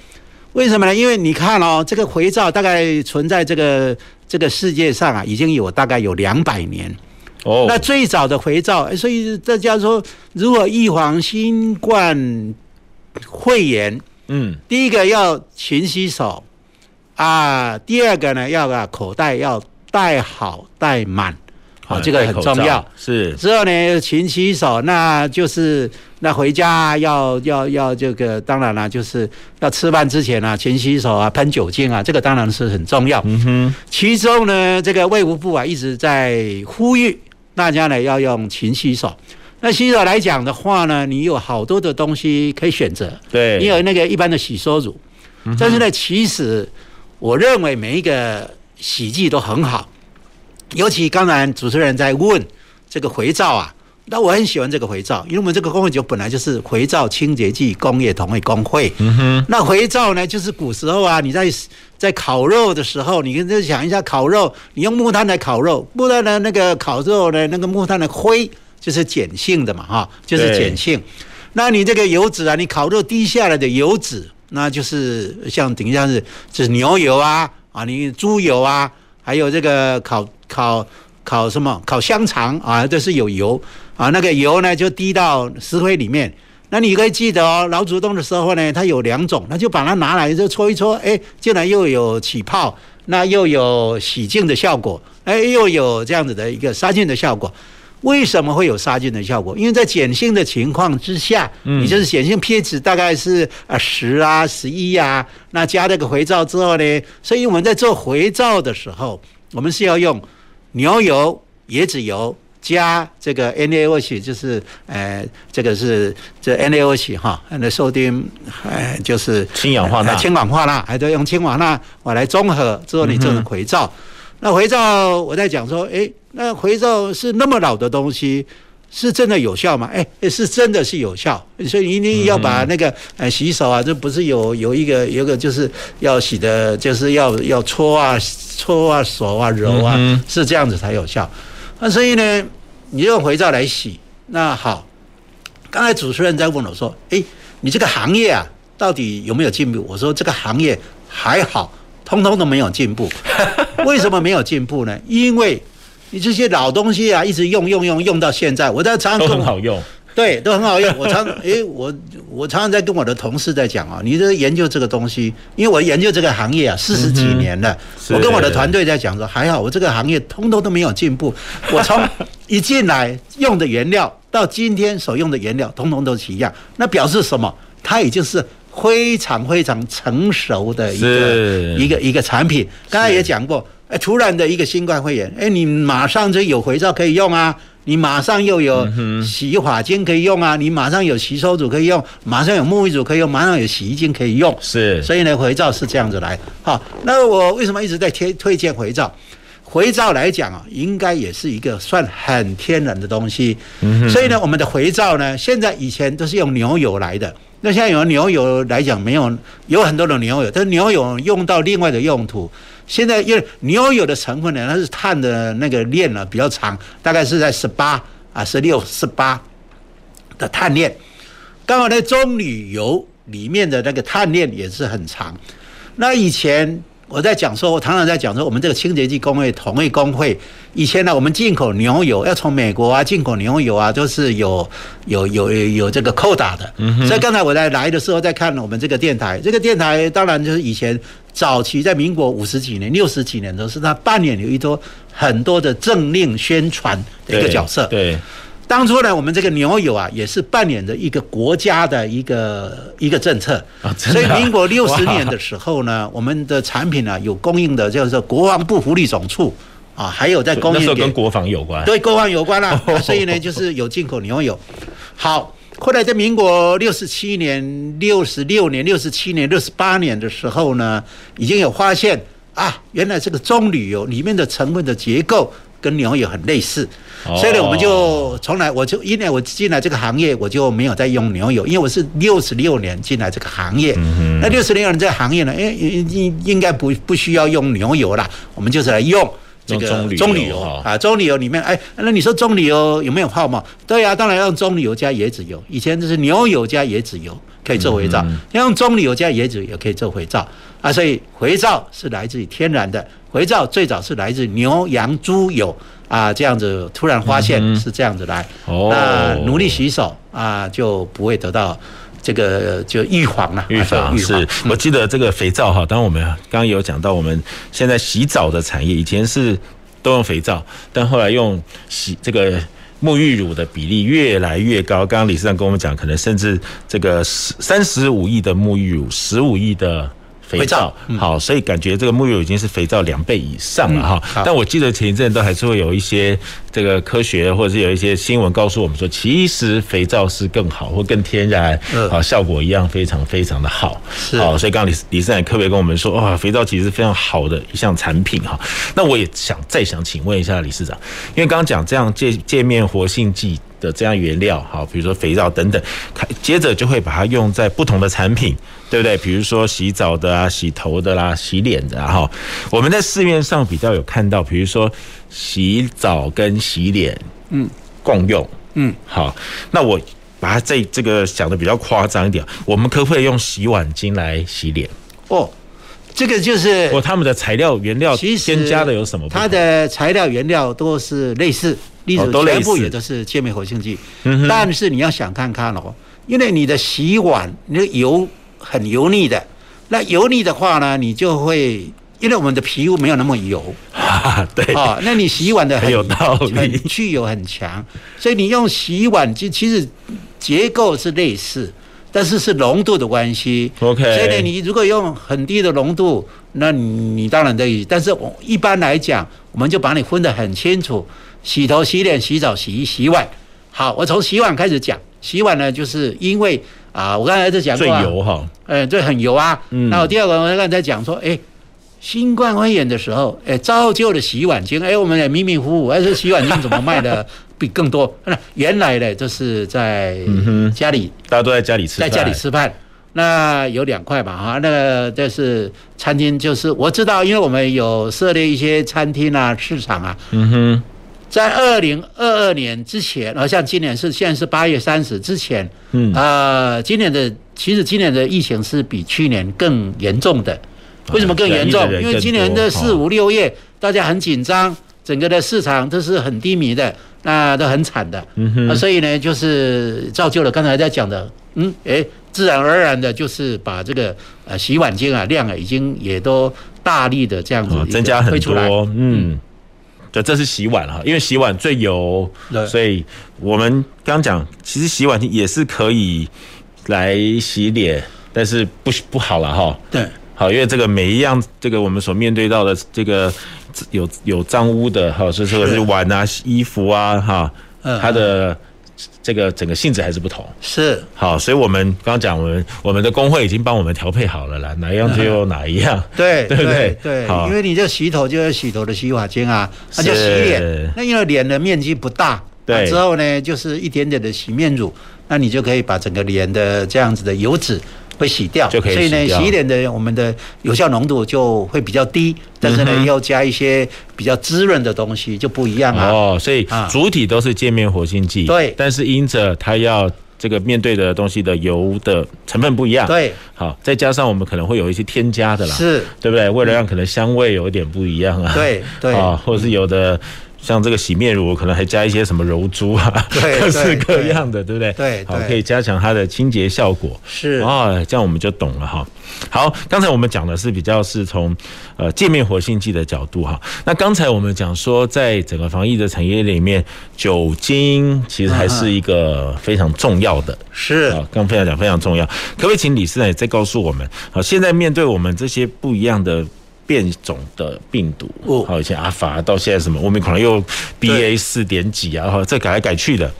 为什么呢？因为你看哦，这个肥皂大概存在这个这个世界上啊已经有大概有两百年。哦，那最早的肥皂，所以大家说，如果预防新冠肺炎，嗯，第一个要勤洗手啊，第二个呢要把口袋要带好带满。哦，这个很重要。是之后呢，勤洗手，那就是那回家要要要这个，当然啦、啊，就是要吃饭之前啊，勤洗手啊，喷酒精啊，这个当然是很重要。嗯哼。其中呢，这个卫福部啊一直在呼吁大家呢要用勤洗手。那洗手来讲的话呢，你有好多的东西可以选择。对。你有那个一般的洗手乳，嗯、但是呢，其实我认为每一个洗剂都很好。尤其刚才主持人在问这个肥皂啊，那我很喜欢这个肥皂，因为我们这个工会就本来就是肥皂清洁剂工业同业工会。嗯哼。那肥皂呢，就是古时候啊，你在在烤肉的时候，你就想一下烤肉，你用木炭来烤肉，木炭的那个烤肉呢，那个木炭的灰就是碱性的嘛，哈，就是碱性。那你这个油脂啊，你烤肉滴下来的油脂，那就是像等于像是就是牛油啊，啊，你猪油啊。还有这个烤烤烤什么烤香肠啊，这是有油啊，那个油呢就滴到石灰里面。那你可以记得哦，老祖宗的时候呢，它有两种，他就把它拿来就搓一搓，哎，竟然又有起泡，那又有洗净的效果，哎，又有这样子的一个杀菌的效果。为什么会有杀菌的效果？因为在碱性的情况之下，你就是碱性 pH 大概是啊十啊十一啊，那加这个肥皂之后呢，所以我们在做肥皂的时候，我们是要用牛油、椰子油加这个 N A O H， 就是呃这个是这 N A O H 哈，那受定呃就是氢氧化钠、呃、氢氧化钠，还得用氢氧化钠我来中和之后，你做成肥皂。嗯，那肥皂我在讲说，哎，那肥皂是那么老的东西，是真的有效吗？哎，是真的是有效，所以一定要把那个呃洗手啊，这不是有有一个有一个就是要洗的，就是要要搓啊搓啊手啊揉啊，是这样子才有效。那所以呢，你用肥皂来洗，那好，刚才主持人在问我说，哎，你这个行业啊，到底有没有进步？我说这个行业还好。通通都没有进步，为什么没有进步呢？因为你这些老东西啊，一直用用用用到现在，我在常常都很好用，对，都很好用。我常诶、欸，我我常常在跟我的同事在讲啊，你这研究这个东西，因为我研究这个行业啊，四十几年了，嗯、我跟我的团队在讲说，还好我这个行业通通都没有进步。我从一进来用的原料到今天所用的原料，通通都是一样，那表示什么？它已经是。非常非常成熟的一个一个一个产品，刚才也讲过，哎，突然的一个新冠肺炎，哎，你马上就有肥皂可以用啊，你马上又有洗发精可以用啊，你马上有洗手乳可以用，马上有沐浴乳可以用，马上有洗衣精可以用，是，所以呢，肥皂是这样子来。好，那我为什么一直在推推荐肥皂？肥皂来讲啊，应该也是一个算很天然的东西，嗯、所以呢，我们的肥皂呢，现在以前都是用牛油来的。那现在有牛油来讲，没有有很多的牛油，但是牛油用到另外的用途。现在因为牛油的成分呢，它是碳的那个链呢比较长，大概是在十八啊、十六、十八的碳链。刚好在棕榈油里面的那个碳链也是很长。那以前我在讲说，我常常在讲说，我们这个清洁剂工会同业工会，以前呢，我们进口牛油要从美国啊进口牛油啊，都是有有有有这个扣打的。嗯、所以刚才我在来的时候，在看我们这个电台，这个电台当然就是以前早期在民国五十几年、六十几年的时候，是它扮演有一多很多的政令宣传的一个角色。对。对当初呢，我们这个牛油啊，也是扮演着一个国家的一个一个政策。哦啊、所以民国六十年的时候呢，我们的产品呢、啊、有供应的，就是国防部福利总处啊，还有在供应给。那时候跟国防有关。对，国防有关啦、啊哦啊。所以呢，就是有进口牛油。好，后来在民国六十七年、六十六年、六十七年、六十八年的时候呢，已经有发现啊，原来这个棕榈油里面的成分的结构。跟牛油很类似，所以呢，我们就从来我就因为我进来这个行业，我就没有再用牛油，因为我是六十六年进来这个行业。那六十六年这个行业呢，哎，应应该不不需要用牛油啦，我们就是来用这个棕榈油啊，棕榈油里面，哎，那你说棕榈油有没有泡沫？对呀、啊，当然要用棕榈油加椰子油，以前就是牛油加椰子油可以做肥皂，要用棕榈油加椰子油可以做肥皂啊，所以肥皂是来自于天然的。肥皂最早是来自牛羊猪油啊，这样子突然发现是这样子来，嗯、那努力洗手啊就不会得到。这个就预防了，预防是。我记得这个肥皂哈，当然我们刚刚有讲到，我们现在洗澡的产业以前是都用肥皂，但后来用洗这个沐浴乳的比例越来越高。刚刚理事长跟我们讲，可能甚至这个三十五亿的沐浴乳，十五亿的。肥皂好，所以感觉这个沐浴乳已经是肥皂两倍以上了哈、嗯。但我记得前一阵都还是会有一些这个科学或者是有一些新闻告诉我们说，其实肥皂是更好或更天然，好、嗯、效果一样非常非常的好。好，所以刚刚李理事长也特别跟我们说，哇、哦，肥皂其实是非常好的一项产品哈。那我也想再想请问一下理事长，因为刚刚讲这样界界面活性剂。的这样原料，好，比如说肥皂等等，接着就会把它用在不同的产品，对不对？比如说洗澡的啊、洗头的啦、啊、洗脸的哈、啊。我们在市面上比较有看到，比如说洗澡跟洗脸，嗯，共用，嗯，好。那我把它在这个想的比较夸张一点，我们可不可以用洗碗巾来洗脸？哦，这个就是我他们的材料原料添加的有什么不同？它的材料原料都是类似。例如全部也都是界面活性剂，但是你要想看看哦，因为你的洗碗你的油很油腻的，那油腻的话呢，你就会因为我们的皮肤没有那么油啊，对啊、哦，那你洗碗的很有道理，很去油很强，所以你用洗碗机其实结构是类似，但是是浓度的关系。OK， 所以呢，你如果用很低的浓度，那你当然得以，但是我一般来讲，我们就把你分得很清楚。洗头、洗脸、洗澡、洗衣、洗碗。好，我从洗碗开始讲。洗碗呢，就是因为啊、呃，我刚才在讲过、啊、最油哈，嗯、呃，这很油啊。嗯、那我第二个我刚才讲说，哎、欸，新冠肺炎的时候，哎、欸，造就了洗碗巾，哎、欸，我们也迷迷糊糊，哎，这洗碗巾怎么卖的比更多？原来呢，就是在家里、嗯，大家都在家里吃，在家里吃饭。那有两块吧，哈，那个就是餐厅，就是我知道，因为我们有涉猎一些餐厅啊、市场啊，嗯哼。在二零二二年之前，而像今年是现在是八月三十之前，嗯，呃，今年的其实今年的疫情是比去年更严重的。为什么更严重？因为今年的四五六月大家很紧张，整个的市场都是很低迷的，那、呃、都很惨的。嗯、呃、所以呢，就是造就了刚才在讲的，嗯，哎，自然而然的就是把这个呃洗碗巾啊量啊已经也都大力的这样子、哦、增加很多，嗯。对，这是洗碗哈，因为洗碗最油，所以我们刚刚讲，其实洗碗也是可以来洗脸，但是不不好了哈。对，好，因为这个每一样这个我们所面对到的这个有有脏污的哈，所以说是碗啊、衣服啊哈，它的。这个整个性质还是不同，是好，所以我们刚刚讲，我们我们的工会已经帮我们调配好了啦，哪一样就用哪一样，对对不对？对，好，因为你这洗头就要洗头的洗发精啊，那就洗脸，那因为脸的面积不大，对，之后呢就是一点点的洗面乳，那你就可以把整个脸的这样子的油脂。会洗掉，就可以洗掉，所以呢，洗脸的我们的有效浓度就会比较低，但是呢，嗯、要加一些比较滋润的东西就不一样啊。哦，所以主体都是界面活性剂，对、啊，但是因着它要这个面对的东西的油的成分不一样，对，好，再加上我们可能会有一些添加的啦，是，对不对？为了让可能香味有一点不一样啊，对对啊、哦，或者是有的。像这个洗面乳可能还加一些什么柔珠啊，各式各样的，对不对？对，好，可以加强它的清洁效果。是啊、哦，这样我们就懂了哈。好，刚才我们讲的是比较是从呃界面活性剂的角度哈。那刚才我们讲说，在整个防疫的产业里面，酒精其实还是一个非常重要的。是啊，刚非常讲非常重要。可不可以请理事长也再告诉我们？好，现在面对我们这些不一样的。变种的病毒，还有一些阿法，到现在什么，我们可能又 B A 四点几啊，哈，这改来改去的。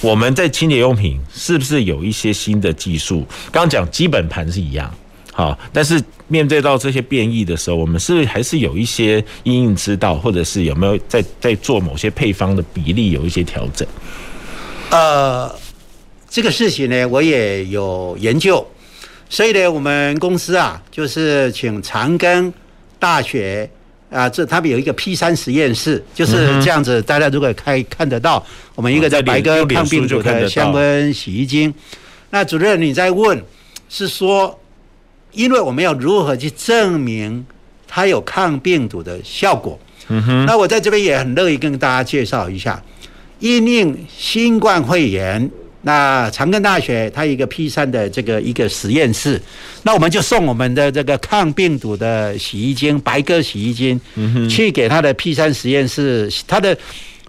我们在清洁用品是不是有一些新的技术？刚刚讲基本盘是一样，好，但是面对到这些变异的时候，我们是不是还是有一些因应之道，或者是有没有在在做某些配方的比例有一些调整？呃，这个事情呢，我也有研究，所以呢，我们公司啊，就是请长庚。大学啊，这他们有一个 P 三 实验室，就是这样子。大家如果看看得到，我们一个在白鸽抗病毒的相关洗衣精。那主任你在问是说，因为我们要如何去证明它有抗病毒的效果。嗯哼，那我在这边也很乐意跟大家介绍一下，因应新冠肺炎，那长庚大学它有一个 P 三 的这个一个实验室，那我们就送我们的这个抗病毒的洗衣精，白鸽洗衣精，嗯、去给它的 P 三 实验室，它的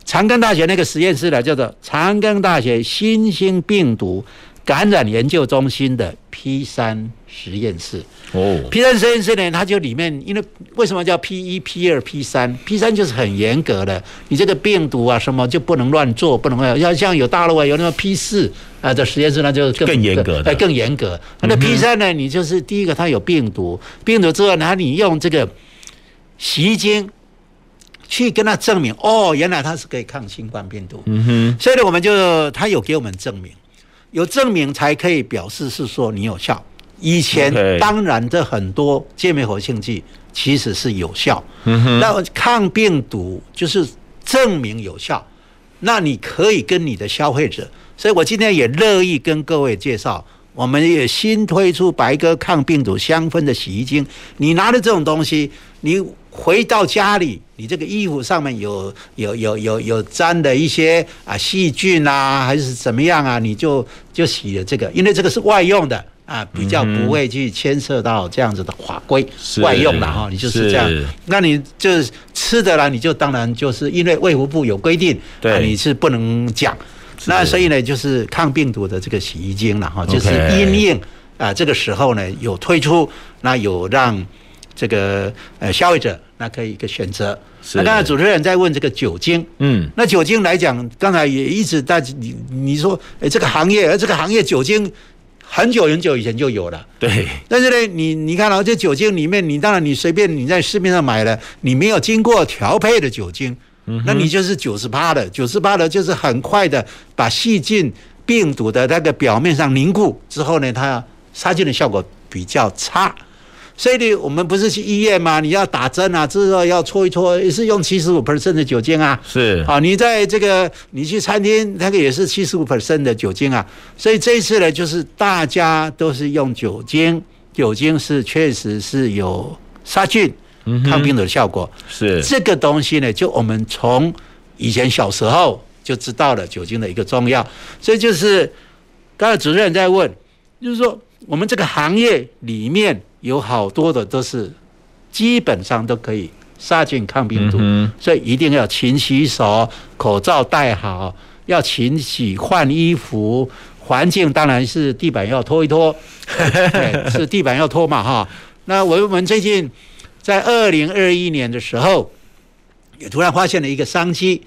长庚大学那个实验室呢，叫做长庚大学新兴病毒感染研究中心的 P 三 实验室。哦 ，P 三 实验室呢，它就里面，因为为什么叫 P 一、P 二、P 三？P 三 就是很严格的，你这个病毒啊什么就不能乱做，不能乱。要像有大陆啊有那个 P 四 啊的实验室，那就更更严格的，更严格。那 P 三 呢，你就是第一个它有病毒，病毒之后呢，你用这个洗衣精去跟他证明，哦，原来他是可以抗新冠病毒。嗯哼，所以呢，我们就他有给我们证明，有证明才可以表示是说你有效。以前当然这很多界面活性剂其实是有效，嗯哼，那抗病毒就是证明有效，那你可以跟你的消费者。所以我今天也乐意跟各位介绍，我们也新推出白鸽抗病毒香氛的洗衣精。你拿着这种东西，你回到家里，你这个衣服上面有有有有有沾的一些啊细菌啊，还是怎么样啊，你就就洗了这个，因为这个是外用的啊，比较不会去牵涉到这样子的法规，嗯、外用的哈，你就是这样。那你就吃的啦，你就当然就是因为卫福部有规定，啊、你是不能讲。那所以呢，就是抗病毒的这个洗衣精了哈，就是因应啊这个时候呢有推出，那有让这个呃消费者那可以一个选择。那刚才主持人在问这个酒精，嗯，那酒精来讲，刚才也一直大你你说，哎，这个行业，这个行业酒精很久很久以前就有了，对。但是呢，你你看啊，这酒精里面，你当然你随便你在市面上买了，你没有经过调配的酒精，嗯，那你就是九十八的，九十八的就是很快的把细菌病毒的那个表面上凝固之后呢，它杀菌的效果比较差。所以呢，我们不是去医院嘛？你要打针啊，之后要搓一搓，也是用 百分之七十五 的酒精啊。是啊，你在这个你去餐厅，那个也是 百分之七十五 的酒精啊。所以这一次呢，就是大家都是用酒精，酒精是确实是有杀菌、抗病毒的效果。嗯、是这个东西呢，就我们从以前小时候就知道了酒精的一个重要。所以就是刚才主持人在问，就是说我们这个行业里面，有好多的都是基本上都可以杀菌抗病毒，嗯、所以一定要勤洗手，口罩戴好，要勤洗换衣服，环境当然是地板要拖一拖，对，是地板要拖嘛哈。那我们最近在二零二一年的时候，也突然发现了一个商机，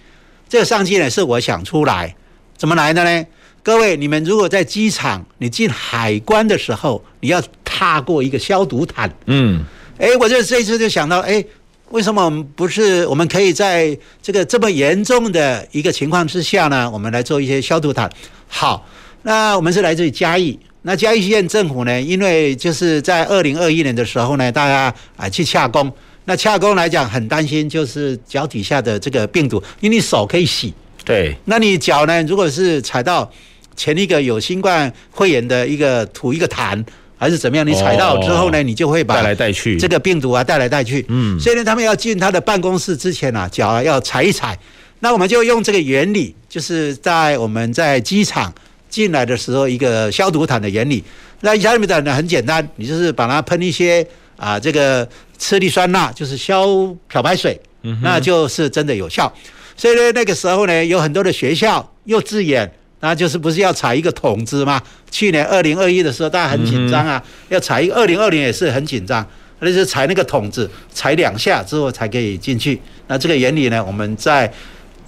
这个商机呢是我想出来，怎么来的呢？各位，你们如果在机场，你进海关的时候，你要踏过一个消毒毯。嗯，哎，我就这一次就想到，哎，为什么我们不是我们可以在这个这么严重的一个情况之下呢？我们来做一些消毒毯。好，那我们是来自于嘉义，那嘉义县政府呢，因为就是在二零二一年的时候呢，大家啊去洽公，那洽公来讲很担心，就是脚底下的这个病毒，因为你手可以洗，对，那你脚呢，如果是踩到前一个有新冠肺炎的一个土一个痰还是怎么样，你踩到之后呢，你就会把带来带去这个病毒啊带来带去。嗯，所以呢，他们要进他的办公室之前啊，脚啊要踩一踩。那我们就用这个原理，就是在我们在机场进来的时候一个消毒毯的原理。那消毒毯呢很简单，你就是把它喷一些啊这个次氯酸钠，就是消漂白水，嗯，那就是真的有效。所以呢，那个时候呢，有很多的学校幼稚园。那就是不是要采一个桶子吗？去年二零二一的时候，大家很紧张啊，嗯、要采一个二零二零也是很紧张，那就是采那个桶子，采两下之后才可以进去。那这个原理呢，我们在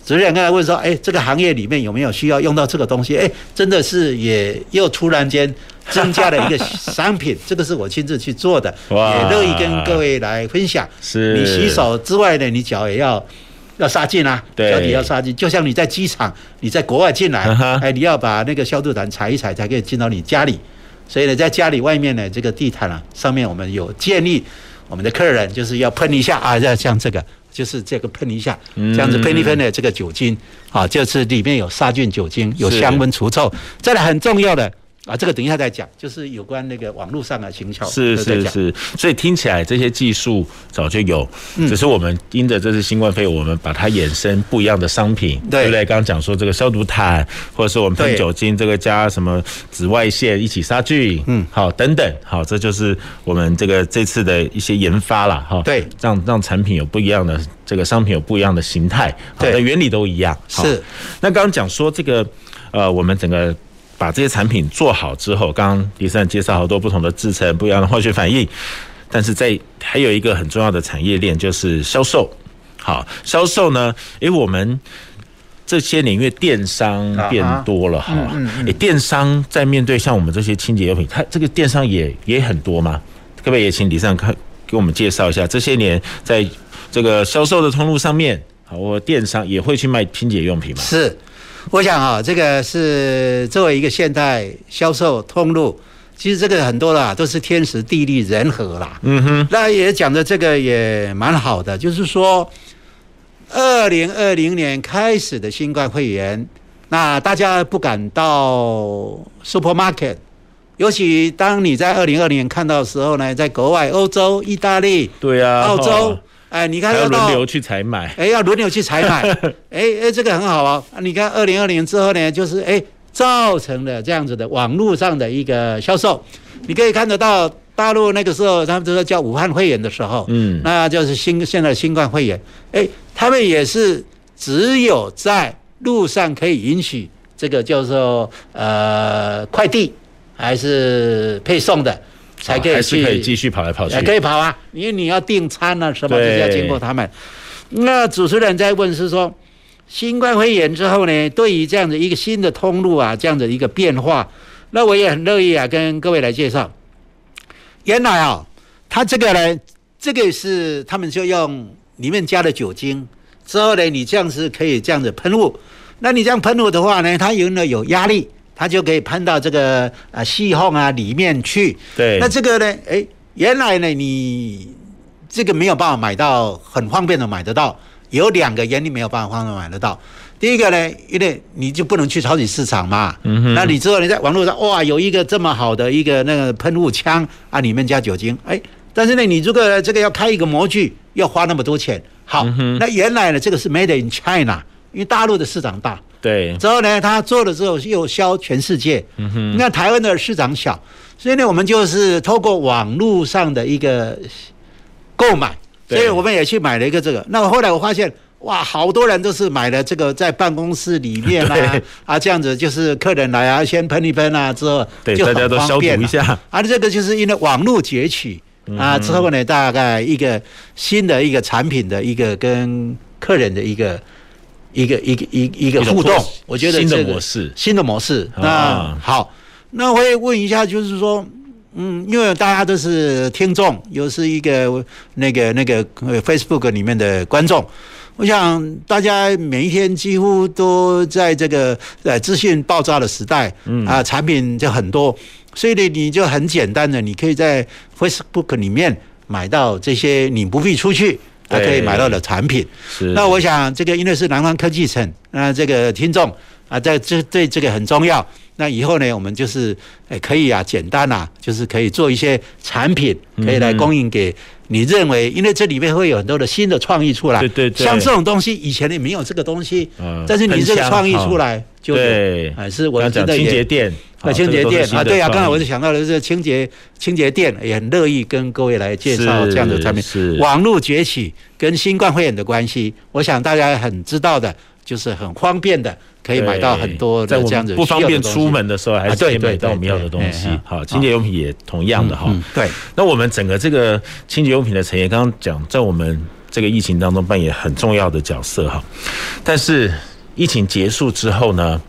主持人刚才问说，哎、欸，这个行业里面有没有需要用到这个东西？哎、欸，真的是也又突然间增加了一个商品，这个是我亲自去做的，也乐意跟各位来分享。是你洗手之外呢，你脚也要。要杀菌啊，脚底要杀菌，就像你在机场，你在国外进来，哎、uh-huh. ，你要把那个消毒毯踩一踩，才可以进到你家里。所以呢，在家里外面呢，这个地毯啊，上面我们有建议我们的客人就是要喷一下啊，像这个就是这个喷一下，这样子喷一喷的这个酒精啊，就是里面有杀菌酒精，有香氛除臭。再来很重要的，啊，这个等一下再讲，就是有关那个网络上的行销。是是是，所以听起来这些技术早就有，嗯、只是我们因着这次新冠肺炎，我们把它衍生不一样的商品， 对, 对不对？刚刚讲说这个消毒毯，或者是我们喷酒精，这个加什么紫外线一起杀菌，嗯，好等等，好，这就是我们这个这次的一些研发啦，哈，对，让让产品有不一样的这个商品有不一样的形态，对，的原理都一样。是，那刚刚讲说这个。呃，我们整个把这些产品做好之后，刚刚李生介绍好多不同的制成、不一样的化学反应，但是在还有一个很重要的产业链就是销售。好，销售呢，因为我们这些年因为电商变多了哈、啊嗯嗯嗯，电商在面对像我们这些清洁用品，它这个电商也也很多嘛，可不可以也请李生看给我们介绍一下这些年在这个销售的通路上面，好，我电商也会去卖清洁用品嘛？是。我想啊，这个是作为一个现代销售通路，其实这个很多啦，都是天时地利人和啦。嗯哼，那也讲的这个也蛮好的，就是说，二零二零年开始的新冠肺炎，那大家不敢到 supermarket， 尤其当你在二零二零年看到的时候呢，在国外欧洲、意大利、对啊、澳洲。哦哎，你看要轮流去采买，哎，要轮流去采买，哎哎，这个很好啊、哦。你看二零二零之后呢，就是哎造成了这样子的网络上的一个销售，你可以看得到大陆那个时候他们就是叫武汉肺炎的时候，嗯，那就是新现在新冠肺炎，哎，他们也是只有在路上可以允许这个叫做呃快递还是配送的。才可以去，还是可以继续跑来跑去，可以跑啊，因为你要订餐啊什么，就是要经过他们。那主持人在问是说，新冠肺炎之后呢，对于这样的一个新的通路啊，这样的一个变化，那我也很乐意啊，跟各位来介绍。原来啊、哦，他这个呢，这个是他们就用里面加了酒精之后呢，你这样是可以这样子喷雾。那你这样喷雾的话呢，它有呢有压力。它就可以喷到这个啊细缝啊里面去。对。那这个呢？哎、欸，原来呢，你这个没有办法买到，很方便的买得到。有两个原因没有办法方便买得到。第一个呢，因为你就不能去超级市场嘛。嗯哼。那你之后你在网络上哇有一个这么好的一个那个喷雾枪啊，里面加酒精。哎、欸，但是呢，你如果这个要开一个模具，要花那么多钱。好，嗯、那原来呢，这个是 Made in China。因为大陆的市场大，对，之后呢，他做了之后又销全世界，嗯哼，那台湾的市场小，所以呢，我们就是透过网络上的一个购买，所以我们也去买了一个这个。那后来我发现，哇，好多人都是买了这个在办公室里面啊，啊这样子就是客人来啊，先喷一喷啊，之后对就很方便、啊、大家都消毒一下。啊，这个就是因为网络崛起啊，之后呢，大概一个新的一个产品的一个跟客人的一个。一个一个一一个互动，我觉得新的模式，新的模式。那好，那我也问一下，就是说，嗯，因为大家都是听众，又是一个那个那个 Facebook 里面的观众，我想大家每一天几乎都在这个呃资讯爆炸的时代，嗯啊，产品就很多，所以呢，你就很简单的，你可以在 Facebook 里面买到这些，你不必出去。他可以买到的产品，那我想这个因为是南方科技城，那这个听众啊，在这对这个很重要。那以后呢，我们就是哎可以啊，简单啊，就是可以做一些产品，可以来供应给你认为，因为这里面会有很多的新的创意出来。对对对，像这种东西以前也没有这个东西，嗯、但是你这个创意出来就对，哎是我觉得也。清洁店啊，清洁店啊，对啊，刚才我就想到的是清洁清洁店，也很乐意跟各位来介绍这样的产品。网络崛起跟新冠肺炎的关系，我想大家很知道的。就是很方便的，可以买到很多的这样子的。不方便出门的时候，还是可以买到我们要的东西。好，清洁用品也同样的哈、嗯嗯。对，那我们整个这个清洁用品的产业，刚刚讲在我们这个疫情当中扮演很重要的角色哈。但是疫情结束之后呢，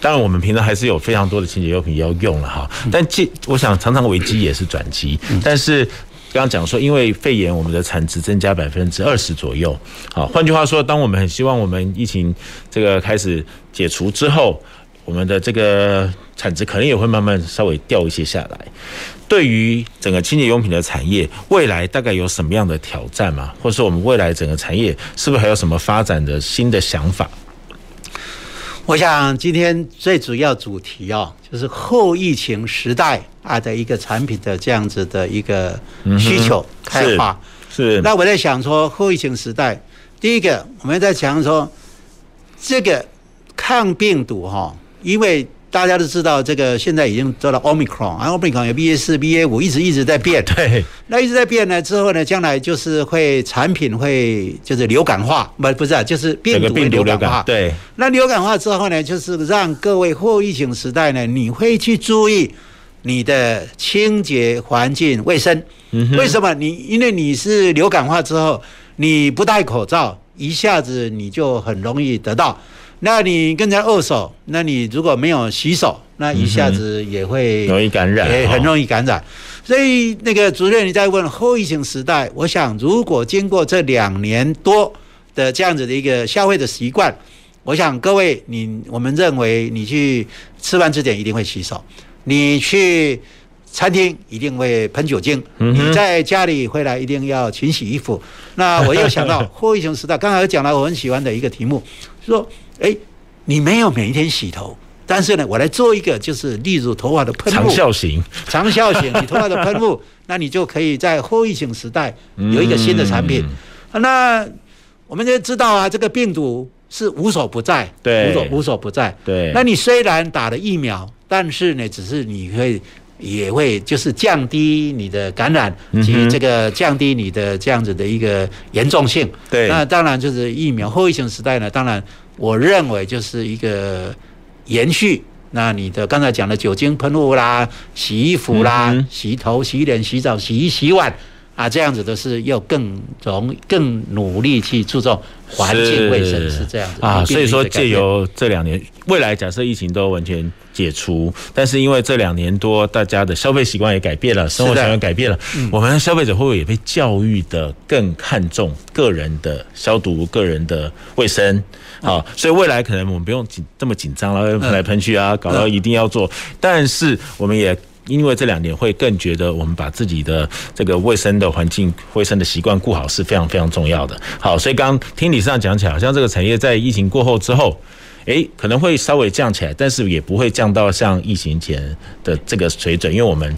当然我们平常还是有非常多的清洁用品要用了哈。但我想常常危机也是转机，但是。刚刚讲说，因为肺炎，我们的产值增加百分之二十左右。好，换句话说，当我们很希望我们疫情这个开始解除之后，我们的这个产值可能也会慢慢稍微掉一些下来。对于整个清洁用品的产业，未来大概有什么样的挑战吗？或者说，我们未来整个产业是不是还有什么发展的新的想法？我想今天最主要主题哦，就是后疫情时代啊的一个产品的这样子的一个需求开发。嗯是，那我在想说，后疫情时代，第一个我们在讲说，这个抗病毒哈，因为大家都知道，这个现在已经做到 Omicron， 啊 Omicron 有 B A 四、B A 五，一直一直在变。对，那一直在变呢，之后呢，将来就是会产品会就是流感化，不不是啊，就是病毒会流感化。对，那流感化之后呢，就是让各位后疫情时代呢，你会去注意你的清洁环境卫生。为什么？你因为你是流感化之后，你不戴口罩，一下子你就很容易得到。那你跟人家握手，那你如果没有洗手，那一下子也会、嗯、容易感染，也很容易感染。哦、所以那个主任你在问后疫情时代，我想如果经过这两年多的这样子的一个消费的习惯，我想各位你我们认为你去吃饭之前一定会洗手，你去餐厅一定会喷酒精，你在家里回来一定要勤洗衣服。那我又想到后疫情时代，刚才讲了我很喜欢的一个题目，说，哎，你没有每一天洗头，但是呢，我来做一个就是例如头发的喷雾，长效型，长效型，你头发的喷雾，那你就可以在后疫情时代有一个新的产品。嗯、那我们就知道啊，这个病毒是无所不在，对，无所无所不在，对。那你虽然打了疫苗，但是呢，只是你会。也会就是降低你的感染及这个降低你的这样子的一个严重性。对，那当然就是疫苗后疫情时代呢，当然我认为就是一个延续。那你的刚才讲的酒精喷雾啦、洗衣服啦、嗯、洗头、洗脸、洗澡、洗衣、洗碗啊，这样子都是要更容更努力去注重环境卫生，是这样子啊。所以说，借由这两年，未来假设疫情都完全解除，但是因为这两年多大家的消费习惯也改变了，生活习惯改变了，嗯、我们消费者会不会也被教育的更看重个人的消毒、个人的卫生？好、嗯，所以未来可能我们不用这么紧张了，喷来喷去啊，搞到一定要做，嗯、但是我们也。因为这两年会更觉得我们把自己的这个卫生的环境、卫生的习惯顾好是非常非常重要的。好，所以刚刚听理事长讲起来，好像这个产业在疫情过后之后，诶，可能会稍微降起来，但是也不会降到像疫情前的这个水准，因为我们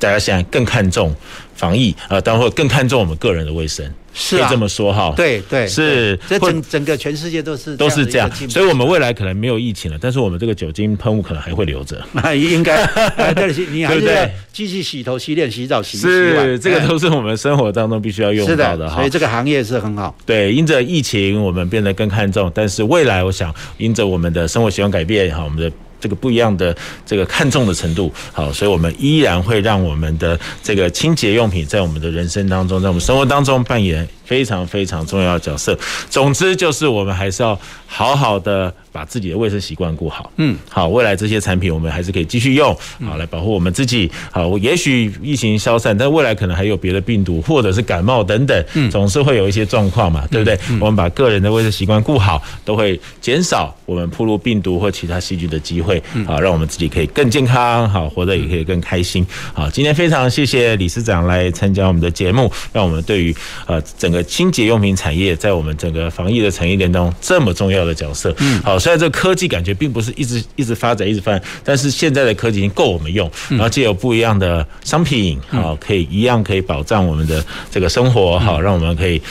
大家现在更看重防疫，呃，当然会更看重我们个人的卫生。是啊，可以这么说哈，对对，是，这整整个全世界都是都是这样，所以我们未来可能没有疫情了，但是我们这个酒精喷雾可能还会留着，应该，但是你还是要继续洗头、洗脸、洗澡、洗洗碗，是，这个都是我们生活当中必须要用到的哈，所以这个行业是很好。对，因着疫情我们变得更看重，但是未来我想，因着我们的生活习惯改变哈，我们的。这个不一样的这个看重的程度，好，所以我们依然会让我们的这个清洁用品在我们的人生当中，在我们生活当中扮演非常非常重要的角色。总之就是我们还是要好好的把自己的卫生习惯顾好。嗯，好，未来这些产品我们还是可以继续用，好来保护我们自己。好，也许疫情消散，但未来可能还有别的病毒或者是感冒等等，总是会有一些状况嘛，对不对？我们把个人的卫生习惯顾好，都会减少我们暴露病毒或其他细菌的机会。好，让我们自己可以更健康，好活得也可以更开心。好，今天非常谢谢理事长来参加我们的节目，让我们对于呃整个清洁用品产业在我们整个防疫的产业链当中这么重要的角色。嗯，好，虽然这个科技感觉并不是一直一直发展一直发展，但是现在的科技已经够我们用，然后藉由不一样的商品，好，可以一样可以保障我们的这个生活，好，让我们可以。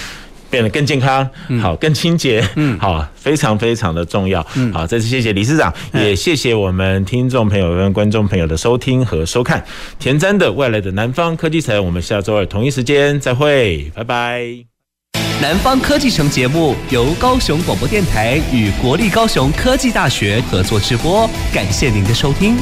变得更健康，好，更清洁，嗯，好，非常非常的重要，嗯，好，再次谢谢理事长，也谢谢我们听众朋友跟观众朋友的收听和收看。田瞻的外来的南方科技城，我们下周二同一时间再会，拜拜。南方科技城节目由高雄广播电台与国立高雄科技大学合作直播，感谢您的收听。